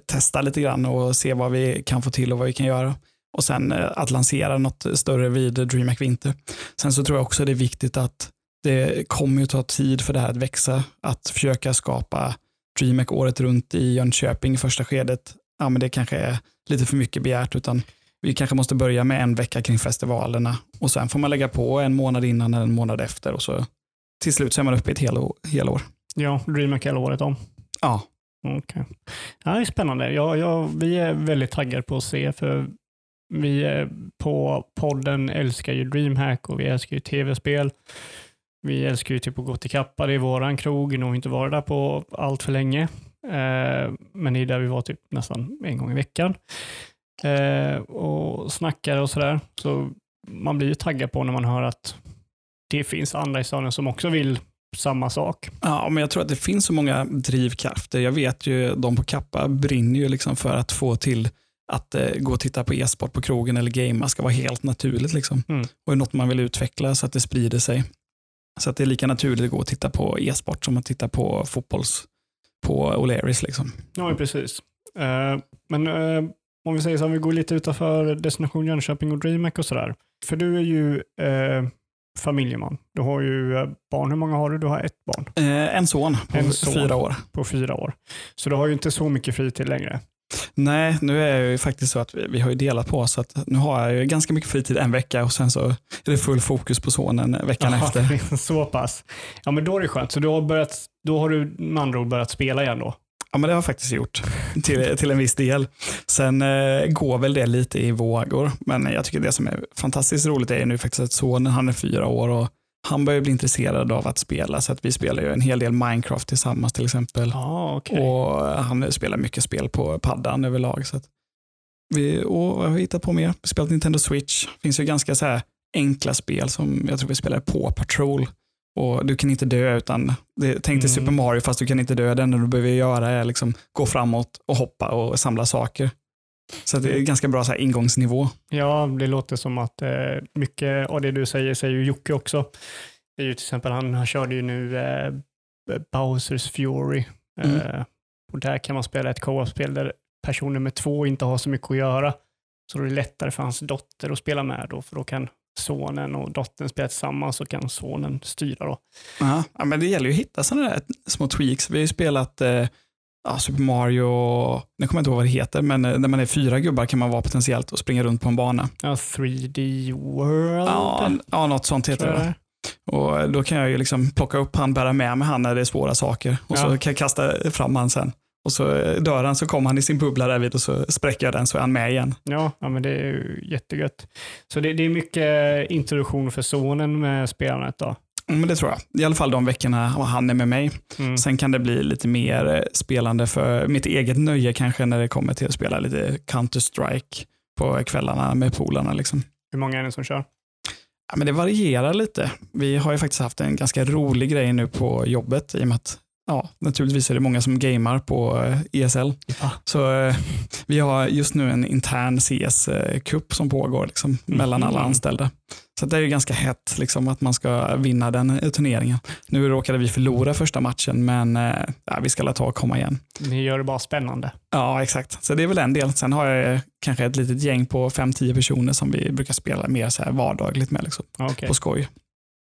testa lite grann och se vad vi kan få till och vad vi kan göra. Och sen att lansera något större vid DreamHack Vinter. Sen så tror jag också det är viktigt att det kommer ju ta tid för det här att växa. Att försöka skapa DreamHack året runt i Jönköping i första skedet. Ja, men det kanske är lite för mycket begärt, utan vi kanske måste börja med en vecka kring festivalerna och sen får man lägga på en månad innan eller en månad efter, och så till slut så är man uppe i ett helår. Ja, DreamHack hela året om. Ja. Okej. Ja, det är spännande. Vi är väldigt taggade på att se, för vi på podden älskar ju DreamHack och vi älskar ju tv-spel. Vi älskar ju typ att gå till Kappa, det är våran krog, nog inte varit där på allt för länge. Men det är där vi var typ nästan en gång i veckan. Och snackar och sådär, så man blir ju taggad på när man hör att det finns andra i staden som också vill samma sak. Ja, men jag tror att det finns så många drivkrafter. Jag vet ju, de på Kappa brinner ju liksom för att få till att gå och titta på e-sport på krogen eller gamea ska vara helt naturligt liksom. Och är något man vill utveckla så att det sprider sig. Så att det är lika naturligt att gå och titta på e-sport som att titta på fotbolls på O'Learys liksom. Ja, precis. Men om vi säger så, om vi går lite utanför Destination Jönköping och DreamHack och sådär. För du är ju familjeman. Du har ju barn. Hur många har du? Du har ett barn. En son på 4 år. På 4 år. Så du har ju inte så mycket fritid längre. Nej, nu är det ju faktiskt så att vi har ju delat på så att nu har jag ju ganska mycket fritid en vecka och sen så är det full fokus på sonen veckan efter. Så pass. Ja, men då är det skönt. Så då har du med andra ord börjat spela igen då? Ja, men det har jag faktiskt gjort till en viss del. Sen går väl det lite i vågor, men jag tycker det som är fantastiskt roligt är ju nu faktiskt att sonen, han är 4 år och han börjar bli intresserad av att spela, så att vi spelar ju en hel del Minecraft tillsammans till exempel. Ah, okay. Och han spelar mycket spel på paddan överlag. Så att vi har hittat på mer. Vi spelar Nintendo Switch. Det finns ju ganska så här enkla spel som jag tror vi spelar på Patrol. Och du kan inte dö utan, tänk till Super Mario fast du kan inte dö. Det enda du behöver göra är liksom gå framåt och hoppa och samla saker. Så det är ganska bra så här ingångsnivå. Ja, det låter som att mycket av det du säger ju Jocke också. Det är ju till exempel, han körde ju nu Bowser's Fury. Och där kan man spela ett co-op-spel där person nummer 2 inte har så mycket att göra. Så då är det lättare för hans dotter att spela med då, för då kan sonen och dottern spelar tillsammans och kan sonen styra då. Aha. Ja, men det gäller ju att hitta sådana där små tweaks. Vi har ju spelat Super Mario, nu kommer jag inte ihåg vad det heter, men när man är 4 gubbar kan man vara potentiellt och springa runt på en bana. Ja, 3D World. Ja, något sånt heter det. Och då kan jag ju liksom plocka upp han, bära med han när det är svåra saker och så kan jag kasta fram han sen. Och så dör han, så kommer han i sin bubbla där vid och så spräcker jag den, så är han med igen. Ja, men det är ju jättegött. Så det är mycket introduktion för sonen med spelandet då? Men det tror jag. I alla fall de veckorna han är med mig. Sen kan det bli lite mer spelande för mitt eget nöje kanske när det kommer till att spela lite Counter-Strike på kvällarna med polarna liksom. Hur många är det som kör? Ja, men det varierar lite. Vi har ju faktiskt haft en ganska rolig grej nu på jobbet i och med att naturligtvis är det många som gamer på ESL. Så vi har just nu en intern CS-cup som pågår liksom, mellan alla anställda. Så det är ju ganska hett liksom, att man ska vinna den turneringen. Nu råkade vi förlora första matchen, men vi ska ta och komma igen. Ni gör det bara spännande. Ja, exakt. Så det är väl en del. Sen har jag kanske ett litet gäng på 5-10 personer som vi brukar spela mer så här vardagligt med liksom, på skoj.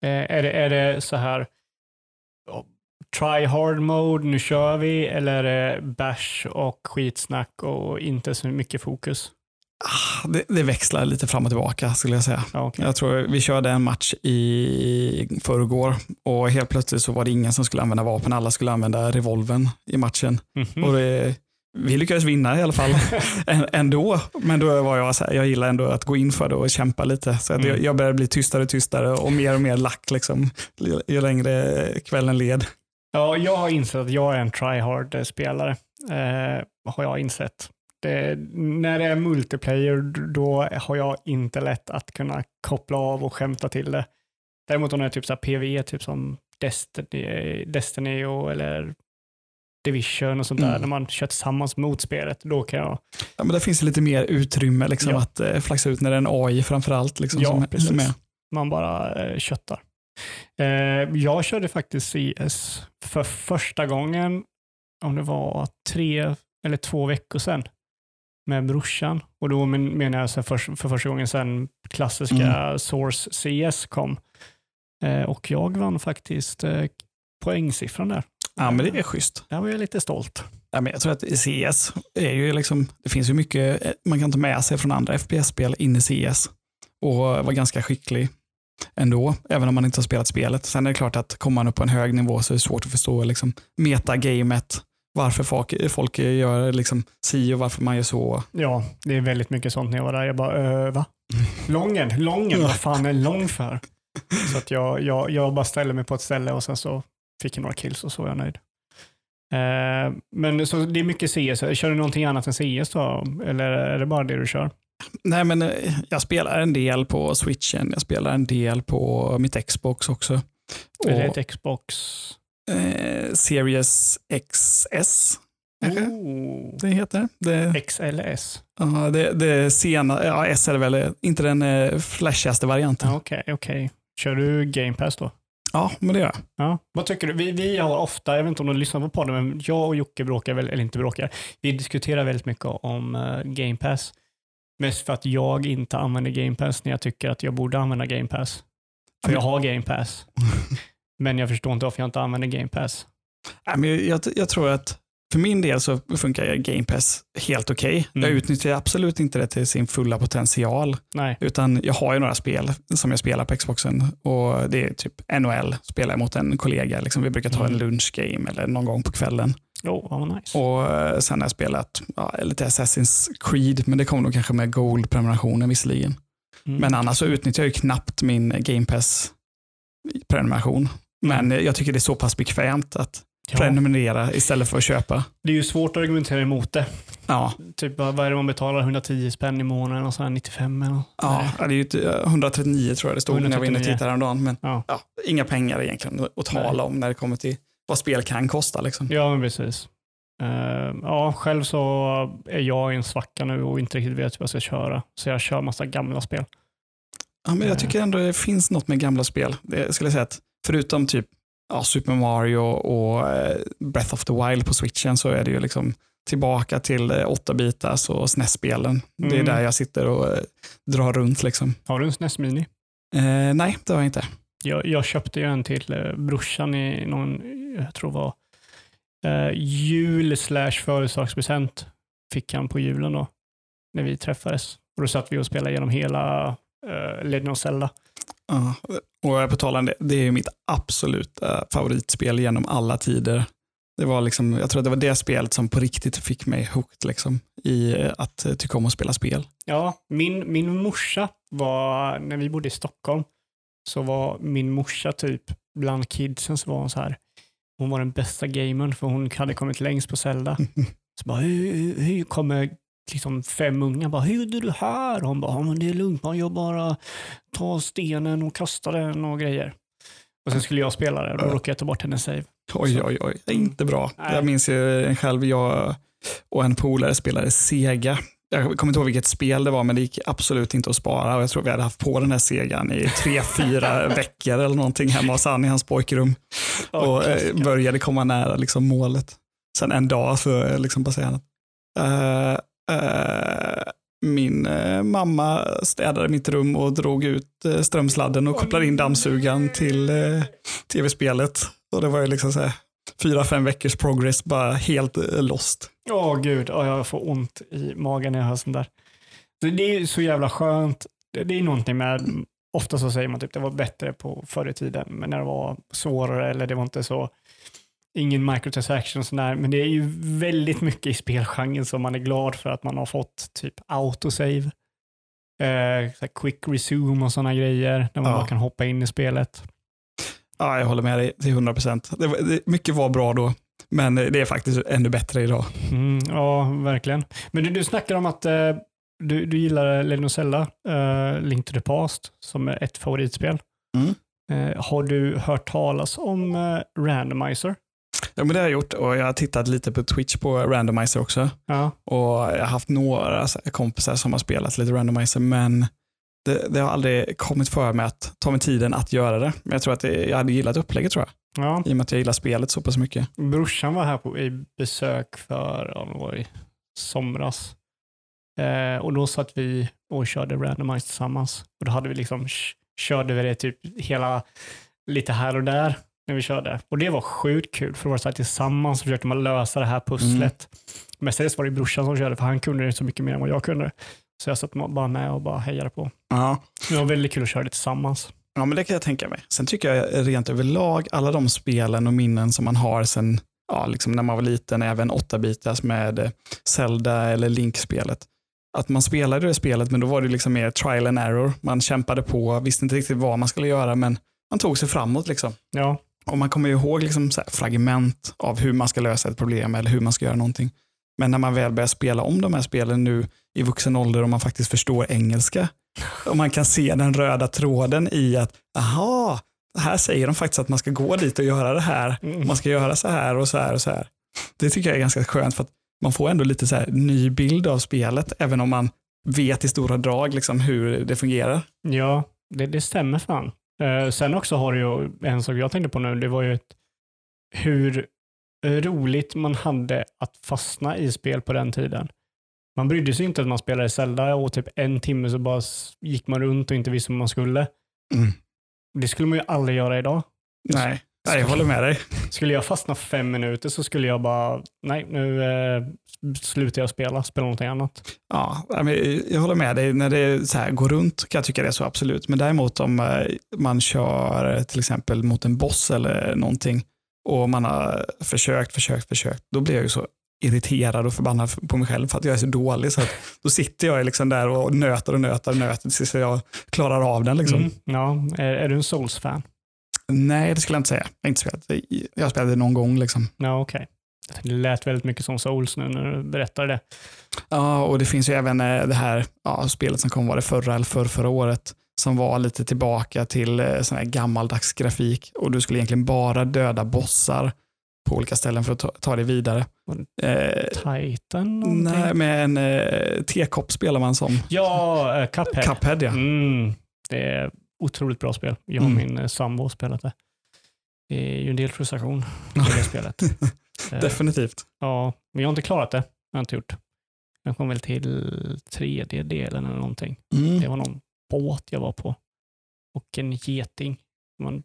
Är det så här try hard mode, nu kör vi, eller är det bash och skitsnack och inte så mycket fokus? Det växlar lite fram och tillbaka skulle jag säga. Okay. Jag tror vi körde en match i förrgår och helt plötsligt så var det ingen som skulle använda vapen, alla skulle använda revolven i matchen. Och vi lyckades vinna i alla fall ändå, men då var jag så här, jag gillar ändå att gå in för det och kämpa lite, så att jag började bli tystare och mer lack liksom ju längre kvällen led. Ja, jag har insett att jag är en tryhard-spelare. Har jag insett. När det är multiplayer då har jag inte lätt att kunna koppla av och skämta till det. Däremot om det är typ så här PvE, typ som Destiny eller Division och sånt där, när man kör tillsammans mot spelet, då kan jag... Ja, men det finns lite mer utrymme liksom, att flaxa ut när det är en AI framförallt. Liksom, som är. Man bara köttar. Jag körde faktiskt CS för första gången, om det var 3 eller 2 veckor sedan, med brorsan, och då menar jag för första gången sedan klassiska Source CS kom, och jag vann faktiskt poängsiffran där. Ja, men det är schysst. Jag var lite stolt. Ja, men jag tror att CS är ju liksom, det finns ju mycket man kan ta med sig från andra FPS-spel in i CS och var ganska skicklig ändå, även om man inte har spelat spelet. Sen är det klart att kommer man upp på en hög nivå så är det svårt att förstå liksom, metagamet, varför folk gör liksom, och varför man gör så. Ja, det är väldigt mycket sånt när jag var där. Jag bara, va? Lången, vad fan är lång för? Så att jag bara ställer mig på ett ställe och sen så fick jag några kills och så var jag nöjd. Men så det är mycket CS. Kör du någonting annat än CS då? Eller är det bara det du kör? Nej, men jag spelar en del på Switchen. Jag spelar en del på mitt Xbox också. Eller ett Xbox Series XS. Oh. Det heter det. XLS. Det sena, ja, S är det väl, inte den flashigaste varianten. Okej. Kör du Game Pass då? Ja, men det gör jag. Ja. Vad tycker du? Vi har ofta, jag vet inte om du lyssnar på podden, men jag och Jocke bråkar väl, eller inte bråkar. Vi diskuterar väldigt mycket om Game Pass. Mest för att jag inte använder Game Pass när jag tycker att jag borde använda Game Pass. För jag har Game Pass. Men jag förstår inte varför jag inte använder Game Pass. Nej, men jag tror att för min del så funkar Game Pass helt okej. Mm. Jag utnyttjar absolut inte det till sin fulla potential. Nej. Utan jag har ju några spel som jag spelar på Xboxen. Och det är typ NHL, spelar jag mot en kollega. Liksom, vi brukar ta en lunchgame eller någon gång på kvällen. Nice. Och sen har jag spelat lite Assassin's Creed. Men det kom nog kanske med Gold-prenumerationen visserligen. Mm. Men annars så utnyttjar jag ju knappt min Game Pass-prenumeration. Men jag tycker det är så pass bekvämt att prenumerera istället för att köpa. Det är ju svårt att argumentera emot det. Ja. Typ, vad är det man betalar? 110 spänn i månaden och så här 95 eller? Ja, det är ju 139 tror jag det stod när jag var inne och tittade häromdagen. Men inga pengar egentligen att tala om när det kommer till vad spel kan kosta. Liksom. Ja, men precis. Själv så är jag i en svacka nu och inte riktigt vet vad jag ska köra. Så jag kör massa gamla spel. Ja, men jag tycker ändå det finns något med gamla spel. Det skulle jag säga att förutom typ Super Mario och Breath of the Wild på Switchen så är det ju liksom tillbaka till 8-bitars och SNES-spelen. Mm. Det är där jag sitter och drar runt liksom. Har du en SNES-mini? Nej, det har jag inte. Jag köpte ju en till brorsan i någon, jag tror var jul/födelsedagspresent fick han på julen då när vi träffades. Och då satt vi och spelade genom hela Legend of Zelda. Ja, och jag på talan, det är ju mitt absoluta favoritspel genom alla tider. Det var liksom, jag tror att det var det spelet som på riktigt fick mig hooked liksom, i att tycka om att spela spel. Ja, min morsa var, när vi bodde i Stockholm, så var min morsa typ bland kidsen så var hon så här, hon var den bästa gamern för hon hade kommit längst på Zelda. Så bara, hur kommer liksom 5 unga bara, hur är du här? Hon bara, men det är lugnt, man gör bara ta stenen och kasta den och grejer. Och sen skulle jag spela det och då råkade jag ta bort hennes save. Oj, det är inte bra. Nej. Jag minns ju själv, jag och en polare spelade Sega. Jag kommer inte ihåg vilket spel det var, men det gick absolut inte att spara. Och jag tror vi hade haft på den här Segan i 3-4 veckor eller någonting hemma hos han i hans pojkrum. Och började komma nära liksom, målet. Sen en dag så liksom bara säger han att min mamma städade mitt rum och drog ut strömsladden och kopplade in dammsugan till tv-spelet. Och det var ju liksom så här 4-5 veckors progress, bara helt lost. Gud, jag får ont i magen när jag hör sånt där. Det är ju så jävla skönt. Det är någonting med, ofta så säger man typ det var bättre på förr i tiden, men när det var svårare eller det var inte så, ingen microtransaction och sådär, men det är ju väldigt mycket i spelgenren som man är glad för att man har fått typ autosave, quick resume och sådana grejer där man bara kan hoppa in i spelet. Ja, jag håller med dig till 100%. Mycket var bra då, men det är faktiskt ännu bättre idag. Ja, verkligen. Men du snackar om att du gillar Legend of Zelda, Link to the Past, som är ett favoritspel. Har du hört talas om Randomizer? Ja, men det har jag gjort och jag har tittat lite på Twitch på Randomizer också. Ja. Och jag har haft några kompisar som har spelat lite Randomizer, men det har aldrig kommit för mig att ta mig tiden att göra det. Men jag tror att jag hade gillat upplägget tror jag. Ja. I och med att jag gillar spelet så pass mycket. Brorsan var här i besök i somras. Och då satt vi och körde Randomizer tillsammans. Och då hade vi liksom körde vi det typ hela lite här och där när vi körde. Och det var sjukt kul för att tillsammans försökte man lösa det här pusslet. Men sen var det brorsan som körde för han kunde det så mycket mer än vad jag kunde. Så jag satt bara med och bara hejade på. Ja. Det var väldigt kul att köra det tillsammans. Ja, men det kan jag tänka mig. Sen tycker jag rent överlag alla de spelen och minnen som man har sen liksom när man var liten, även 8-bitars med Zelda eller Link-spelet. Att man spelade det spelet, men då var det liksom mer trial and error. Man kämpade på, visste inte riktigt vad man skulle göra, men man tog sig framåt liksom. Ja. Och man kommer ju ihåg liksom så här fragment av hur man ska lösa ett problem eller hur man ska göra någonting. Men när man väl börjar spela om de här spelen nu i vuxen ålder och man faktiskt förstår engelska och man kan se den röda tråden i att aha, här säger de faktiskt att man ska gå dit och göra det här. Man ska göra så här och så här och så här. Det tycker jag är ganska skönt för att man får ändå lite så här ny bild av spelet även om man vet i stora drag liksom hur det fungerar. Ja, det stämmer fan. Sen också har det ju en sak jag tänkte på nu, det var ju hur roligt man hade att fastna i spel på den tiden. Man brydde sig inte att man spelade Zelda och typ en timme så bara gick man runt och inte visste vad man skulle. Mm. Det skulle man ju aldrig göra idag. Nej, jag håller med dig. Skulle jag fastna 5 minuter så skulle jag bara, nej nu slutar jag spela någonting annat. Ja, jag håller med dig. När det så här går runt kan jag tycka det är så absolut. Men däremot om man kör till exempel mot en boss eller någonting och man har försökt, då blir jag ju så irriterad och förbannad på mig själv för att jag är så dålig, så att då sitter jag liksom där och nöter tills jag klarar av den liksom. Ja, är du en Souls-fan? Nej, det skulle jag inte säga. Jag spelade någon gång liksom. Ja, okej. Det lät väldigt mycket som Souls nu när du berättar det. Ja, och det finns ju även det här spelet som kom, var det förra året, som var lite tillbaka till sån här gammaldags grafik och du skulle egentligen bara döda bossar på olika ställen för att ta det vidare. Titan? Nej, med en tekopp spelar man som. Ja, Cuphead. Cuphead, ja. Det är otroligt bra spel. Jag och min sambo spelat det. Det är ju en del frustration i det spelet. Definitivt. Ja, men jag har inte klarat det. Jag har inte gjort. Jag kom väl till 3D-delen eller någonting. Det var någon båt jag var på. Och en geting man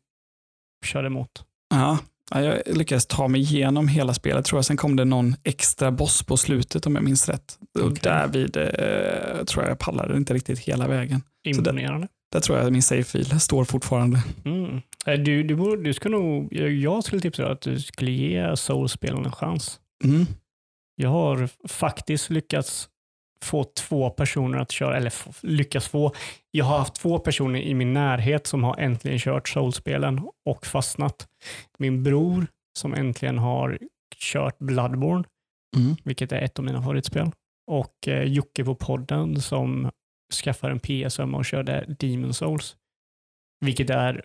körde emot. Ja. Jag lyckades ta mig igenom hela spelet tror jag. Sen kom det någon extra boss på slutet om jag minns rätt. Okay. Och därvid tror jag pallade inte riktigt hela vägen. Imponerande. Där tror jag min save-fil står fortfarande. Du ska nog, jag skulle tipsa dig att du skulle ge Soulspelen en chans. Jag har faktiskt lyckats få 2 personer att köra, eller lyckas få. Jag har haft 2 personer i min närhet som har äntligen kört Soulspelen och fastnat. Min bror som äntligen har kört Bloodborne, vilket är ett av mina favoritspel. Och Jocke på podden som skaffar en PSM och körde Demon Souls, vilket är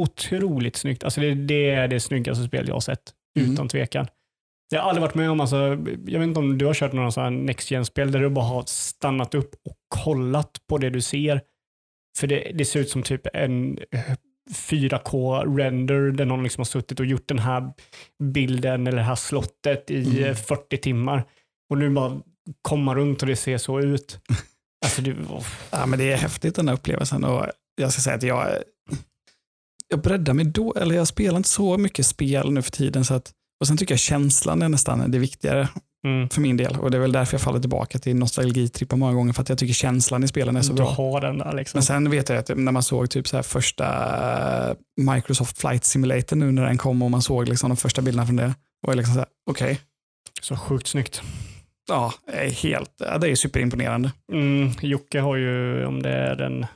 otroligt snyggt. Alltså det är det snyggaste spel jag har sett, utan tvekan. Jag har aldrig varit med om, alltså, jag vet inte om du har kört några sådana next-gen-spel där du bara har stannat upp och kollat på det du ser. För det ser ut som typ en 4K-render där någon liksom har suttit och gjort den här bilden eller det här slottet i 40 timmar. Och nu bara komma runt och det ser så ut. Alltså, ja, men det är häftigt den här upplevelsen. Och jag ska säga att jag breddar mig då, eller jag spelar inte så mycket spel nu för tiden så att. Och sen tycker jag känslan är nästan det viktigare för min del. Och det är väl därför jag faller tillbaka till nostalgitrippar många gånger. För att jag tycker känslan i spelen är så bra. Har den där liksom. Men sen vet jag att när man såg typ så här första Microsoft Flight Simulator nu när den kom och man såg liksom de första bilderna från det. Och är liksom så här, okej. Så sjukt snyggt. Ja, det är superimponerande. Jocke har ju, om det är en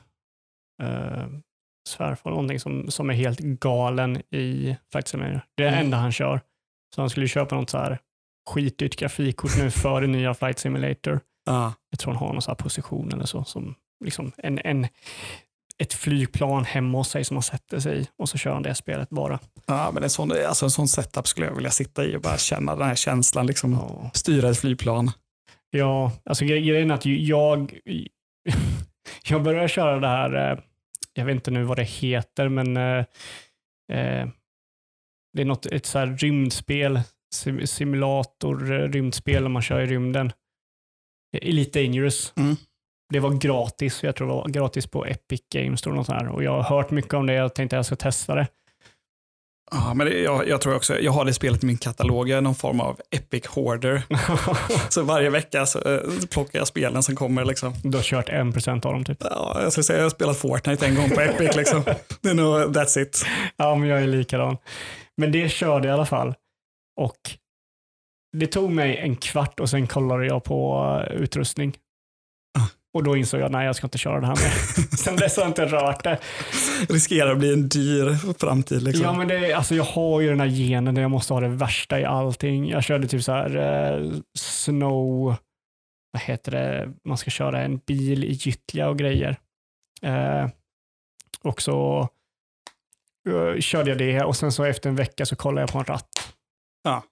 svärfar någonting som är helt galen i Flight Simulator. Det är det enda han kör. Så han skulle köpa något så här skitdyrt grafikkort nu för det nya Flight Simulator. Jag tror han har någon så här position eller så. Som liksom ett flygplan hemma hos sig som han sätter sig i. Och så kör han det spelet bara. Ja, men en sån setup skulle jag vilja sitta i och bara känna den här känslan. Liksom, styra ett flygplan. Ja, alltså grejen är att jag började köra det här. Jag vet inte nu vad det heter, men det är ett så här rymdspel, simulator-rymdspel där man kör i rymden. Elite Dangerous. Det var gratis, jag tror det var gratis på Epic Games eller något så här. Och jag har hört mycket om det, jag tänkte att jag ska testa det. Ja, men jag tror också, jag har det spelet i min katalog, någon form av Epic Hoarder. Så varje vecka så plockar jag spelen som kommer liksom. Du har kört 1% av dem typ. Ja, jag skulle säga jag har spelat Fortnite en gång på Epic liksom. That's it. Ja, men jag är likadan. Men det körde i alla fall. Och det tog mig en kvart och sen kollade jag på utrustning. Och då insåg jag, nej jag ska inte köra det här mer. Sen dess har jag inte rört det. Riskerar att bli en dyr framtid liksom. Ja, men alltså jag har ju den här genen där jag måste ha det värsta i allting. Jag körde typ så här snow, vad heter det? Man ska köra en bil i gyttja och grejer. Och så körde jag det och sen så efter en vecka så kollade jag på en ratt. Ja.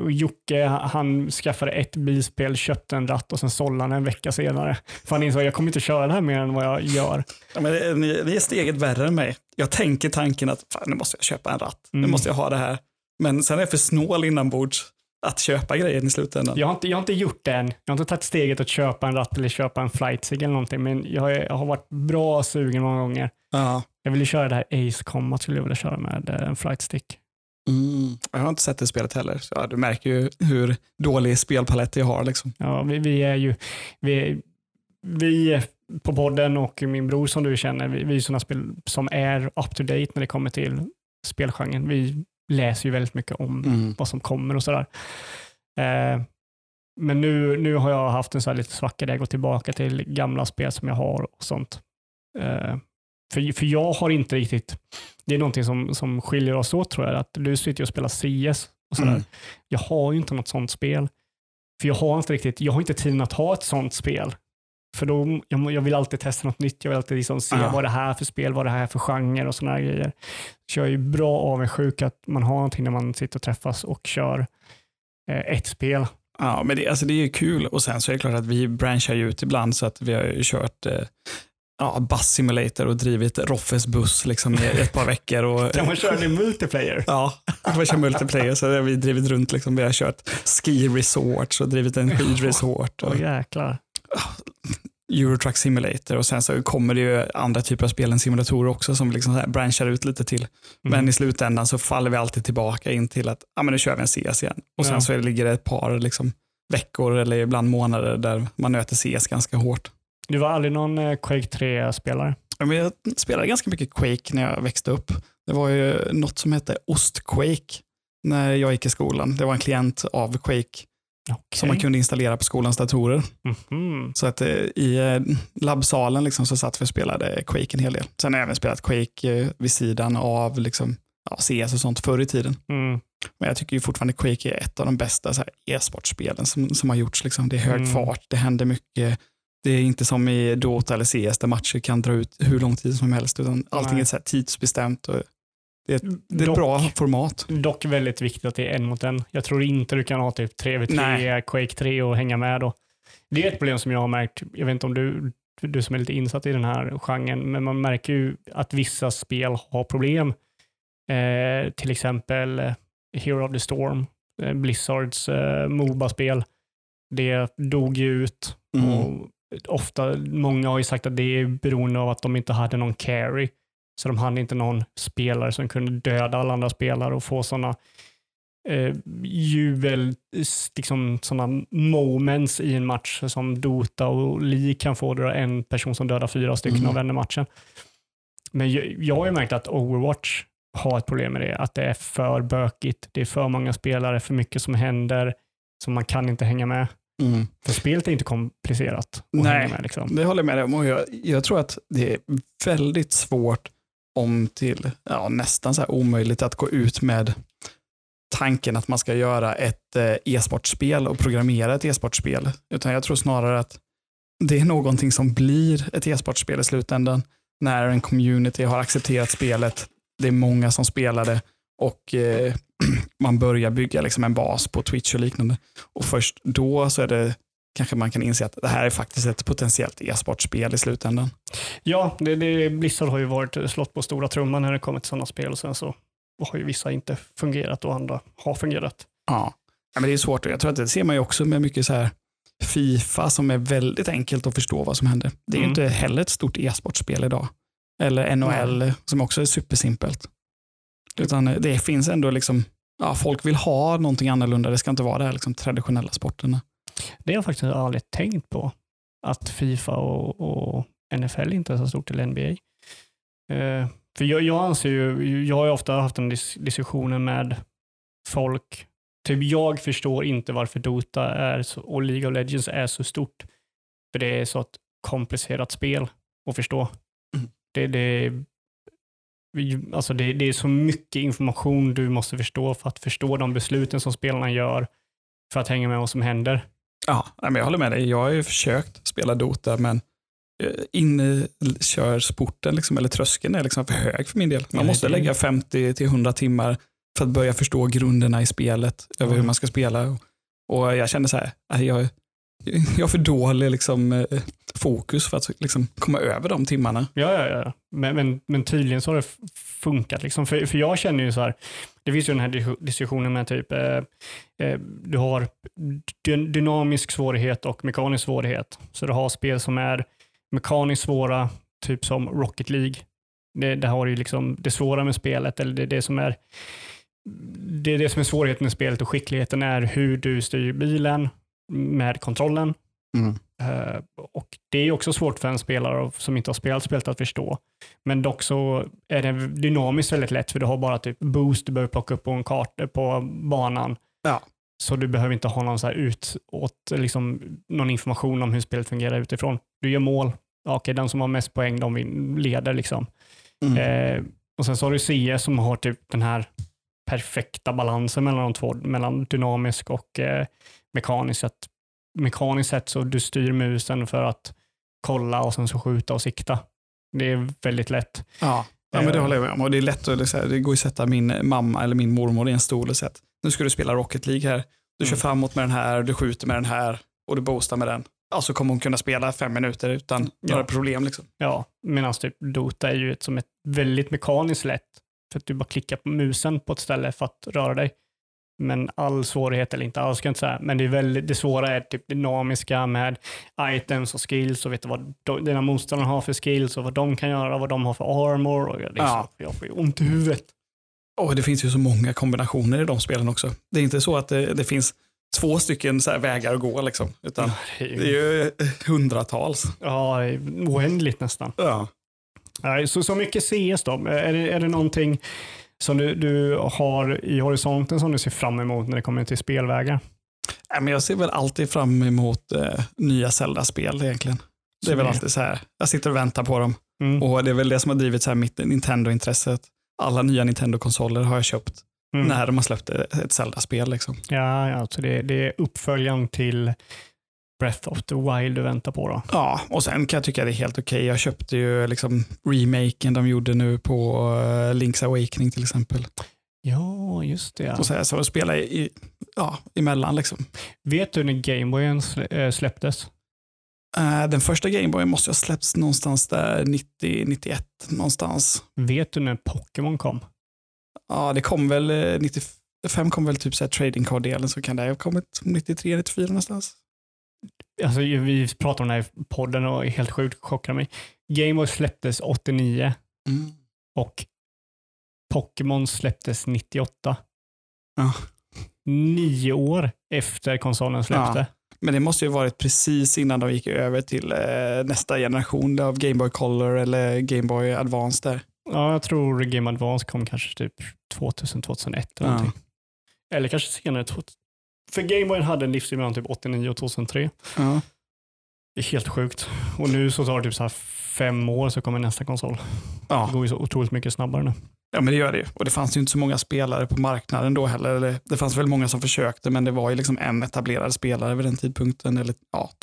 Och Jocke, han skaffade ett bilspel, köpte en ratt och sen sålde han en vecka senare. För han insåg att jag kommer inte köra det här mer än vad jag gör. Ja, men det är steget värre än mig. Jag tänker tanken att fan, nu måste jag köpa en ratt. Nu måste jag ha det här. Men sen är jag för snål inombords att köpa grejen i slutändan. Jag har inte gjort det än. Jag har inte tagit steget att köpa en ratt eller köpa en flightsig eller någonting. Men jag har varit bra sugen många gånger. Ja. Jag ville köra det här Ace-kommat, skulle jag vilja köra med en flightstick. Jag har inte sett det spelet heller. Ja, du märker ju hur dålig spelpalett jag har. Liksom. Ja, vi på podden och min bror som du känner, vi är sådana spel som är up to date när det kommer till spelgenren. Vi läser ju väldigt mycket om vad som kommer och sådär. Men nu har jag haft en så här lite svacka där jag går tillbaka till gamla spel som jag har och sånt. För jag har inte riktigt, det är någonting som skiljer oss åt, tror jag, att du sitter och spelar CS och sådär. Jag har ju inte något sånt spel. För jag har inte tiden att ha ett sånt spel. För då, jag vill alltid testa något nytt. Jag vill alltid liksom se vad det här för spel, vad det här för genre och sådana grejer. Så jag är ju bra avundsjuk att man har någonting när man sitter och träffas och kör ett spel. Ja, men det är ju kul. Och sen så är det klart att vi branchar ut ibland, så att vi har ju kört... Bus Simulator och drivit Roffes buss liksom i ett par veckor. Och... kan man köra i multiplayer? Ja, kan man köra multiplayer, så har vi drivit runt liksom. Vi har kört ski resorts och drivit en skidresort. Och jäklar. Eurotruck Simulator, och sen så kommer det ju andra typer av spel än simulatorer också som liksom så här branchar ut lite till. Men i slutändan så faller vi alltid tillbaka in till att men nu kör vi en CS igen. Och sen så ligger det ett par liksom, veckor eller ibland månader där man nöter CS ganska hårt. Du var aldrig någon Quake 3-spelare? Jag spelade ganska mycket Quake när jag växte upp. Det var ju något som hette Ostquake när jag gick i skolan. Det var en klient av Quake som man kunde installera på skolans datorer. Så att i labbsalen liksom så satt vi och spelade Quake en hel del. Sen har jag även spelat Quake vid sidan av liksom, CS och sånt förr i tiden. Men jag tycker ju fortfarande Quake är ett av de bästa så här e-sportspelen som har gjorts. Liksom. Det är hög fart, det händer mycket. Det är inte som i Dota eller CS där matcher kan dra ut hur lång tid som helst, utan allting är så här tidsbestämt. Och det är ett bra format. Dock väldigt viktigt att det är en mot en. Jag tror inte du kan ha typ 3v3 Quake 3 och hänga med då. Det är ett problem som jag har märkt. Jag vet inte om du som är lite insatt i den här genren, men man märker ju att vissa spel har problem. Till exempel Hero of the Storm, Blizzards MOBA-spel. Det dog ju ut och ofta, många har ju sagt att det är beroende av att de inte hade någon carry, så de hade inte någon spelare som kunde döda alla andra spelare och få sådana liksom sådana moments i en match som Dota och League kan få, där en person som dödar 4 stycken och vänder matchen. Men jag har ju märkt att Overwatch har ett problem med det, att det är för bökigt, det är för många spelare, för mycket som händer som man kan inte hänga med. För spelet är inte komplicerat att hänga med, liksom. Det håller jag med om. Jag tror att det är väldigt svårt om till nästan så här omöjligt att gå ut med tanken att man ska göra ett e-sportspel och programmera ett e-sportspel. Utan jag tror snarare att det är någonting som blir ett e-sportspel i slutändan när en community har accepterat spelet. Det är många som spelar det och man börjar bygga liksom en bas på Twitch och liknande. Och först då så är det kanske man kan inse att det här är faktiskt ett potentiellt e-sportspel i slutändan. Ja, Blizzard har ju varit slått på stora trumman när det kommer till sådana spel, och sen så har ju vissa inte fungerat och andra har fungerat. Ja, men det är svårt. Jag tror att det ser man ju också med mycket så här FIFA, som är väldigt enkelt att förstå vad som händer. Det är ju inte heller ett stort e-sportspel idag. Eller NHL som också är supersimpelt. Utan det finns ändå liksom, folk vill ha någonting annorlunda. Det ska inte vara det här liksom traditionella sporterna. Det har jag faktiskt aldrig tänkt på, att FIFA och NFL inte är så stort till NBA. För jag anser ju, jag har ju ofta haft en diskussionen med folk. Typ jag förstår inte varför Dota och League of Legends är så stort. För det är så ett komplicerat spel att förstå. Alltså det är så mycket information du måste förstå för att förstå de besluten som spelarna gör, för att hänga med vad som händer. Ja, men jag håller med dig. Jag har ju försökt spela Dota, men inkörsporten liksom, eller tröskeln är liksom för hög för min del. Man måste lägga 50-100 timmar för att börja förstå grunderna i spelet, över hur man ska spela. Och jag känner så här, jag har för dålig liksom, fokus för att liksom, komma över de timmarna. Ja. Men tydligen så har det funkat. Liksom. För jag känner ju så här, det finns ju den här diskussionen med typ du har dynamisk svårighet och mekanisk svårighet. Så du har spel som är mekaniskt svåra, typ som Rocket League. Det har ju liksom det svåra med spelet, eller det som är svårigheten med spelet, och skickligheten är hur du styr bilen med kontrollen. Och det är också svårt för en spelare som inte har spelat att förstå. Men dock så är det dynamiskt väldigt lätt, för du har bara typ boost du behöver plocka upp på en karta på banan. Ja. Så du behöver inte ha någon så här liksom, någon information om hur spelet fungerar utifrån. Du gör mål. Okej, den som har mest poäng, de leder liksom. Och sen så har du CS som har typ den här perfekta balansen mellan de två, mellan dynamisk och mekanisk. Att mekaniskt sett så du styr musen för att kolla och sen så skjuta och sikta. Det är väldigt lätt. Ja, men det håller jag med om. Och det är lätt att det går att sätta min mamma eller min mormor i en stol och säga att nu ska du spela Rocket League här. Du kör framåt med den här, du skjuter med den här och du boostar med den. Alltså kommer hon kunna spela 5 minuter utan några problem liksom. Ja, medan typ Dota är ju som ett väldigt mekaniskt lätt, för att du bara klickar på musen på ett ställe för att röra dig. Men all svårighet, eller inte alls, kan jag inte säga. Men det svåra är typ dynamiska med items och skills, och vet du vad dina motståndare har för skills och vad de kan göra, vad de har för armor. Och jag får ju ont i huvudet. Och det finns ju så många kombinationer i de spelen också. Det är inte så att det finns 2 stycken så här vägar att gå liksom, utan det är ju hundratals. Ja, oändligt nästan. Ja. Så mycket CS då. Är det någonting som du har i horisonten som du ser fram emot när det kommer till spelvägar? Men jag ser väl alltid fram emot nya Zelda-spel egentligen. Det är väl alltid så här. Jag sitter och väntar på dem. Och det är väl det som har drivit så här mitt Nintendo-intresset. Alla nya Nintendo-konsoler har jag köpt när de har släppt ett Zelda-spel liksom. Ja, alltså det är uppföljaren till Breath of the Wild du väntar på då. Ja, och sen kan jag tycka det är helt okej. Jag köpte ju liksom remaken de gjorde nu på Link's Awakening till exempel. Ja, just det. Ja. Och så att spela emellan liksom. Vet du när Gameboyen släpptes? Den första Gameboyen måste ha släppts någonstans där 90-91 någonstans. Vet du när Pokémon kom? Ja, det kom väl 95 kom väl typ så här trading card-delen, så kan det ha kommit 93-94 någonstans. Alltså, vi pratar om den här podden och är helt sjukt chockade mig. Game Boy släpptes 89 och Pokémon släpptes 98. 9 år efter konsolen släppte. Men det måste ju varit precis innan de gick över till nästa generation av Game Boy Color eller Game Boy Advance där. Ja, jag tror Game Advance kom kanske typ 2000-2001 eller någonting. Eller kanske senare, för Game Boy hade en livstid mellan typ 89 och 2003. Det är helt sjukt. Och nu så tar det typ så här 5 år så kommer nästa konsol. Det går ju så otroligt mycket snabbare nu. Ja, men det gör det ju. Och det fanns ju inte så många spelare på marknaden då heller. Det fanns väl många som försökte, men det var ju liksom en etablerad spelare vid den tidpunkten. Eller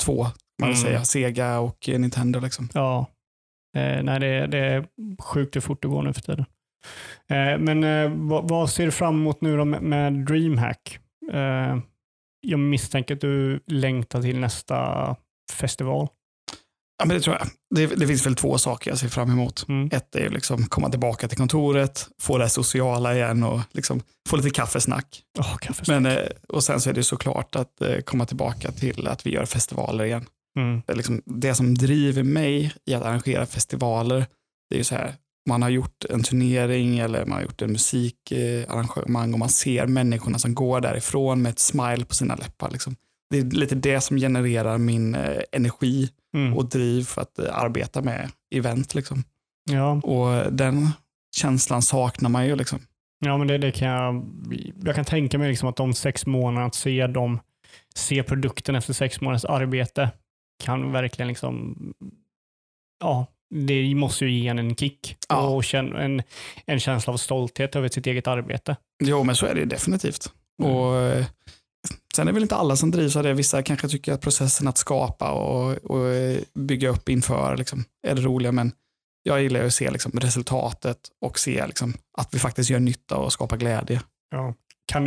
2, man vill säga. Sega och Nintendo liksom. Ja. Nej, det är sjukt hur fort det går nu för tiden. Men vad ser du fram emot nu då med DreamHack? Jag misstänker att du längtar till nästa festival. Ja, men det tror jag. Det finns väl 2 saker jag ser fram emot. Ett är ju liksom komma tillbaka till kontoret, få det sociala igen och liksom få lite kaffesnack. Kaffesnack. Men, och sen så är det såklart att komma tillbaka till att vi gör festivaler igen. Det är liksom det som driver mig i att arrangera festivaler. Det är ju så här, man har gjort en turnering eller man har gjort en musikarrangemang och man ser människorna som går därifrån med ett smile på sina läppar liksom. Det är lite det som genererar min energi och driv för att arbeta med event liksom. Ja. Och den känslan saknar man ju liksom. Ja, men det kan jag kan tänka mig liksom, att om 6 månader att se produkten efter 6 månaders arbete kan verkligen liksom det måste ju ge en kick och en känsla av stolthet över sitt eget arbete. Jo, men så är det definitivt. Och Sen är väl inte alla som drivs av det. Vissa kanske tycker att processen att skapa och bygga upp inför liksom, är det roliga, men jag gillar ju att se liksom, resultatet och se liksom, att vi faktiskt gör nytta och skapar glädje. Ja.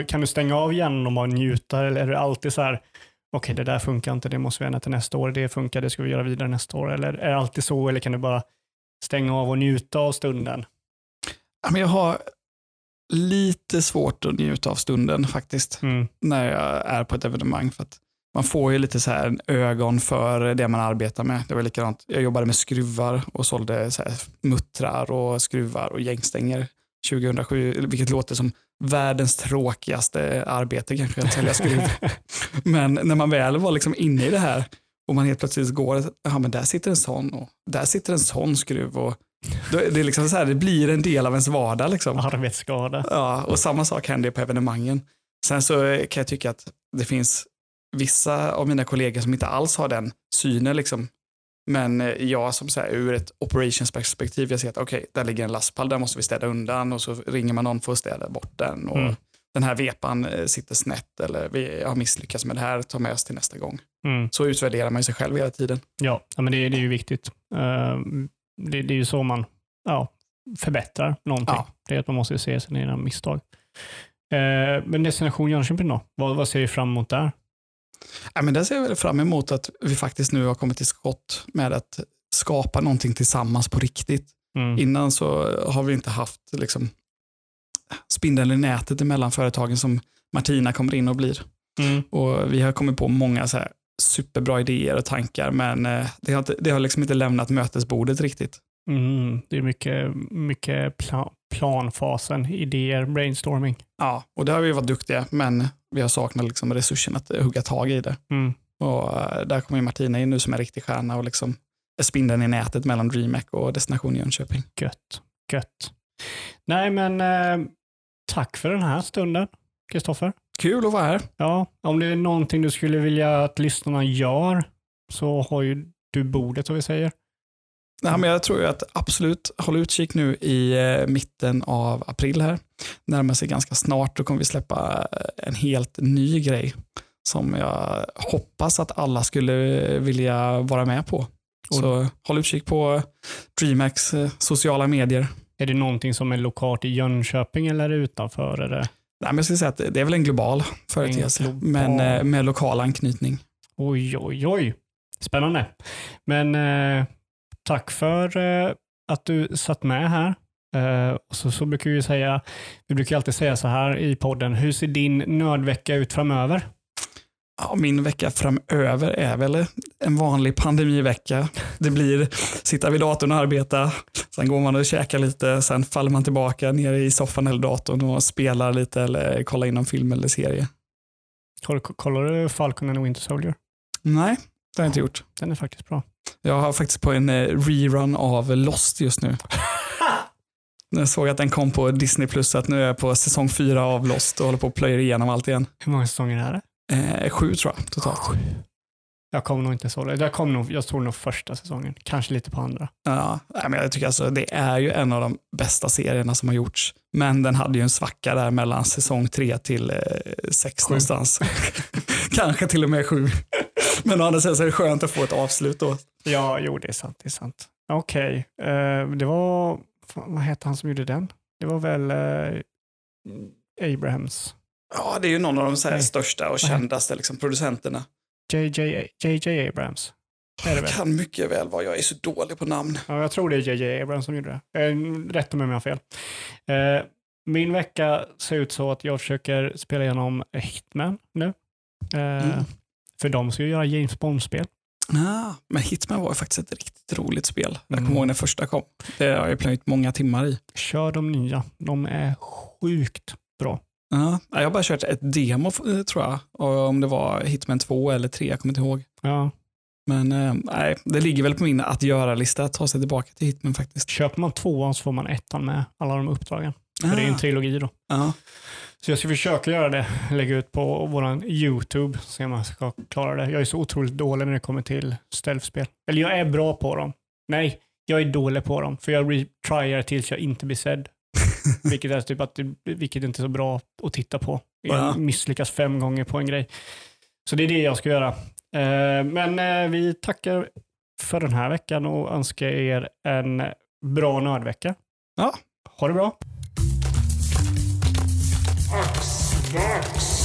Kan du stänga av genom att njuta, eller är det alltid så här, okej, det där funkar inte, det måste vi ändra till nästa år, det funkar, det ska vi göra vidare nästa år, eller är det alltid så, eller kan du bara stänga av och njuta av stunden? Ja, men jag har lite svårt att njuta av stunden faktiskt, när jag är på ett evenemang, för att man får ju lite så här en ögon för det man arbetar med. Det var likadant, jag jobbade med skruvar och sålde så här muttrar och skruvar och gängstänger 2007, vilket låter som världens tråkigaste arbete kanske, att sälja skruv. Men när man väl var liksom inne i det här och man helt plötsligt går, ja men där sitter en sån och där sitter en sån skruv, och det är liksom så här, det blir en del av ens vardag liksom. Arbetsskada. Ja, och samma sak händer på evenemangen. Sen så kan jag tycka att det finns vissa av mina kollegor som inte alls har den synen liksom. Men jag som så här, ur ett operationsperspektiv, jag ser att okej, där ligger en lastpall, där måste vi städa undan, och så ringer man någon för att städa bort den, och den här vepan sitter snett, eller vi har misslyckats med det här, ta med oss till nästa gång. Så utvärderar man sig själv hela tiden. Ja, men det är ju viktigt. Det är ju så man förbättrar någonting. Ja. Det är att man måste se sina misstag. Men Destination Jönköping då? Vad ser vi fram emot där? Ja, men där ser jag väl fram emot att vi faktiskt nu har kommit till skott med att skapa någonting tillsammans på riktigt. Innan så har vi inte haft liksom, spindeln i nätet mellan företagen som Martina kommer in och blir. Och vi har kommit på många så här superbra idéer och tankar, men det har liksom inte lämnat mötesbordet riktigt. Det är mycket planfasen, idéer, brainstorming. Ja, och där har vi varit duktiga, men vi har saknat liksom resursen att hugga tag i det. Och där kommer Martina in nu som en riktig stjärna och liksom är spindeln i nätet mellan DreamHack och Destination Jönköping. Gött. Nej, men tack för den här stunden, Kristoffer. Kul att vara här. Ja, om det är någonting du skulle vilja att lyssnarna gör, så har ju du bordet, som vi säger. Nej, men jag tror ju att absolut håll utkik nu i mitten av april här. Närmar sig ganska snart, då kommer vi släppa en helt ny grej som jag hoppas att alla skulle vilja vara med på. Så håll utkik på DreamHacks sociala medier. Är det någonting som är lokalt i Jönköping eller utanför? Eller? Nej, men jag skulle säga att det är väl en global företeelse, men med lokal anknytning. Oj. Spännande. Men... tack för att du satt med här. Och så brukar vi brukar alltid säga så här i podden. Hur ser din nördvecka ut framöver? Ja, min vecka framöver är väl en vanlig pandemivecka. Det blir sitta vid datorn och arbeta. Sen går man och käkar lite. Sen faller man tillbaka ner i soffan eller datorn och spelar lite eller kollar in någon film eller serie. Kollar du Falcon and Winter Soldier? Nej, det har jag inte gjort. Den är faktiskt bra. Jag har faktiskt på en rerun av Lost just nu. Jag såg att den kom på Disney+, så att nu är jag på säsong 4 av Lost och håller på att plöja igenom allt igen. Hur många säsonger är det? 7 tror jag, totalt. 7. Jag kommer nog inte så långt. Jag tror nog första säsongen, kanske lite på andra. Ja, men jag tycker alltså det är ju en av de bästa serierna som har gjorts. Men den hade ju en svacka där mellan säsong 3 till 6 någonstans. Kanske till och med 7. Men å andra sidan så är det skönt att få ett avslut då. Ja, jo, det är sant. Okej, det var... Vad hette han som gjorde den? Det var väl Abrahams. Ja, det är ju någon av de så här största och kändaste liksom, producenterna. J.J. Abrams. Det kan mycket väl vara. Jag är så dålig på namn. Ja, jag tror det är J.J. Abrams som gjorde det. Rätta mig om jag har fel. Min vecka ser ut så att jag försöker spela igenom Hitman nu. För de ska ju göra James Bond-spel. Ah, men Hitman var ju faktiskt ett riktigt roligt spel. Jag kommer ihåg när första kom. Det har jag plöjt många timmar i. Kör de nya. De är sjukt bra. Jag har bara kört ett demo, tror jag. Om det var Hitman 2 eller 3, jag kommer inte ihåg. Ja. Men nej, det ligger väl på min att göra-lista att ta sig tillbaka till Hitman faktiskt. Köper man 2 så får man 1 med alla de uppdragen. För det är en trilogi då. Ja. Så jag ska försöka göra det. Lägga ut på våran YouTube. Se om jag ska klara det. Jag är så otroligt dålig när det kommer till stealth-spel. Eller jag är bra på dem. Nej, jag är dålig på dem. För jag retryer tills jag inte blir sedd. Vilket är typ att vilket inte är så bra att titta på. Jag misslyckas 5 gånger på en grej. Så det är det jag ska göra. Men vi tackar för den här veckan och önskar er en bra nördvecka. Ja, ha det bra. X, X.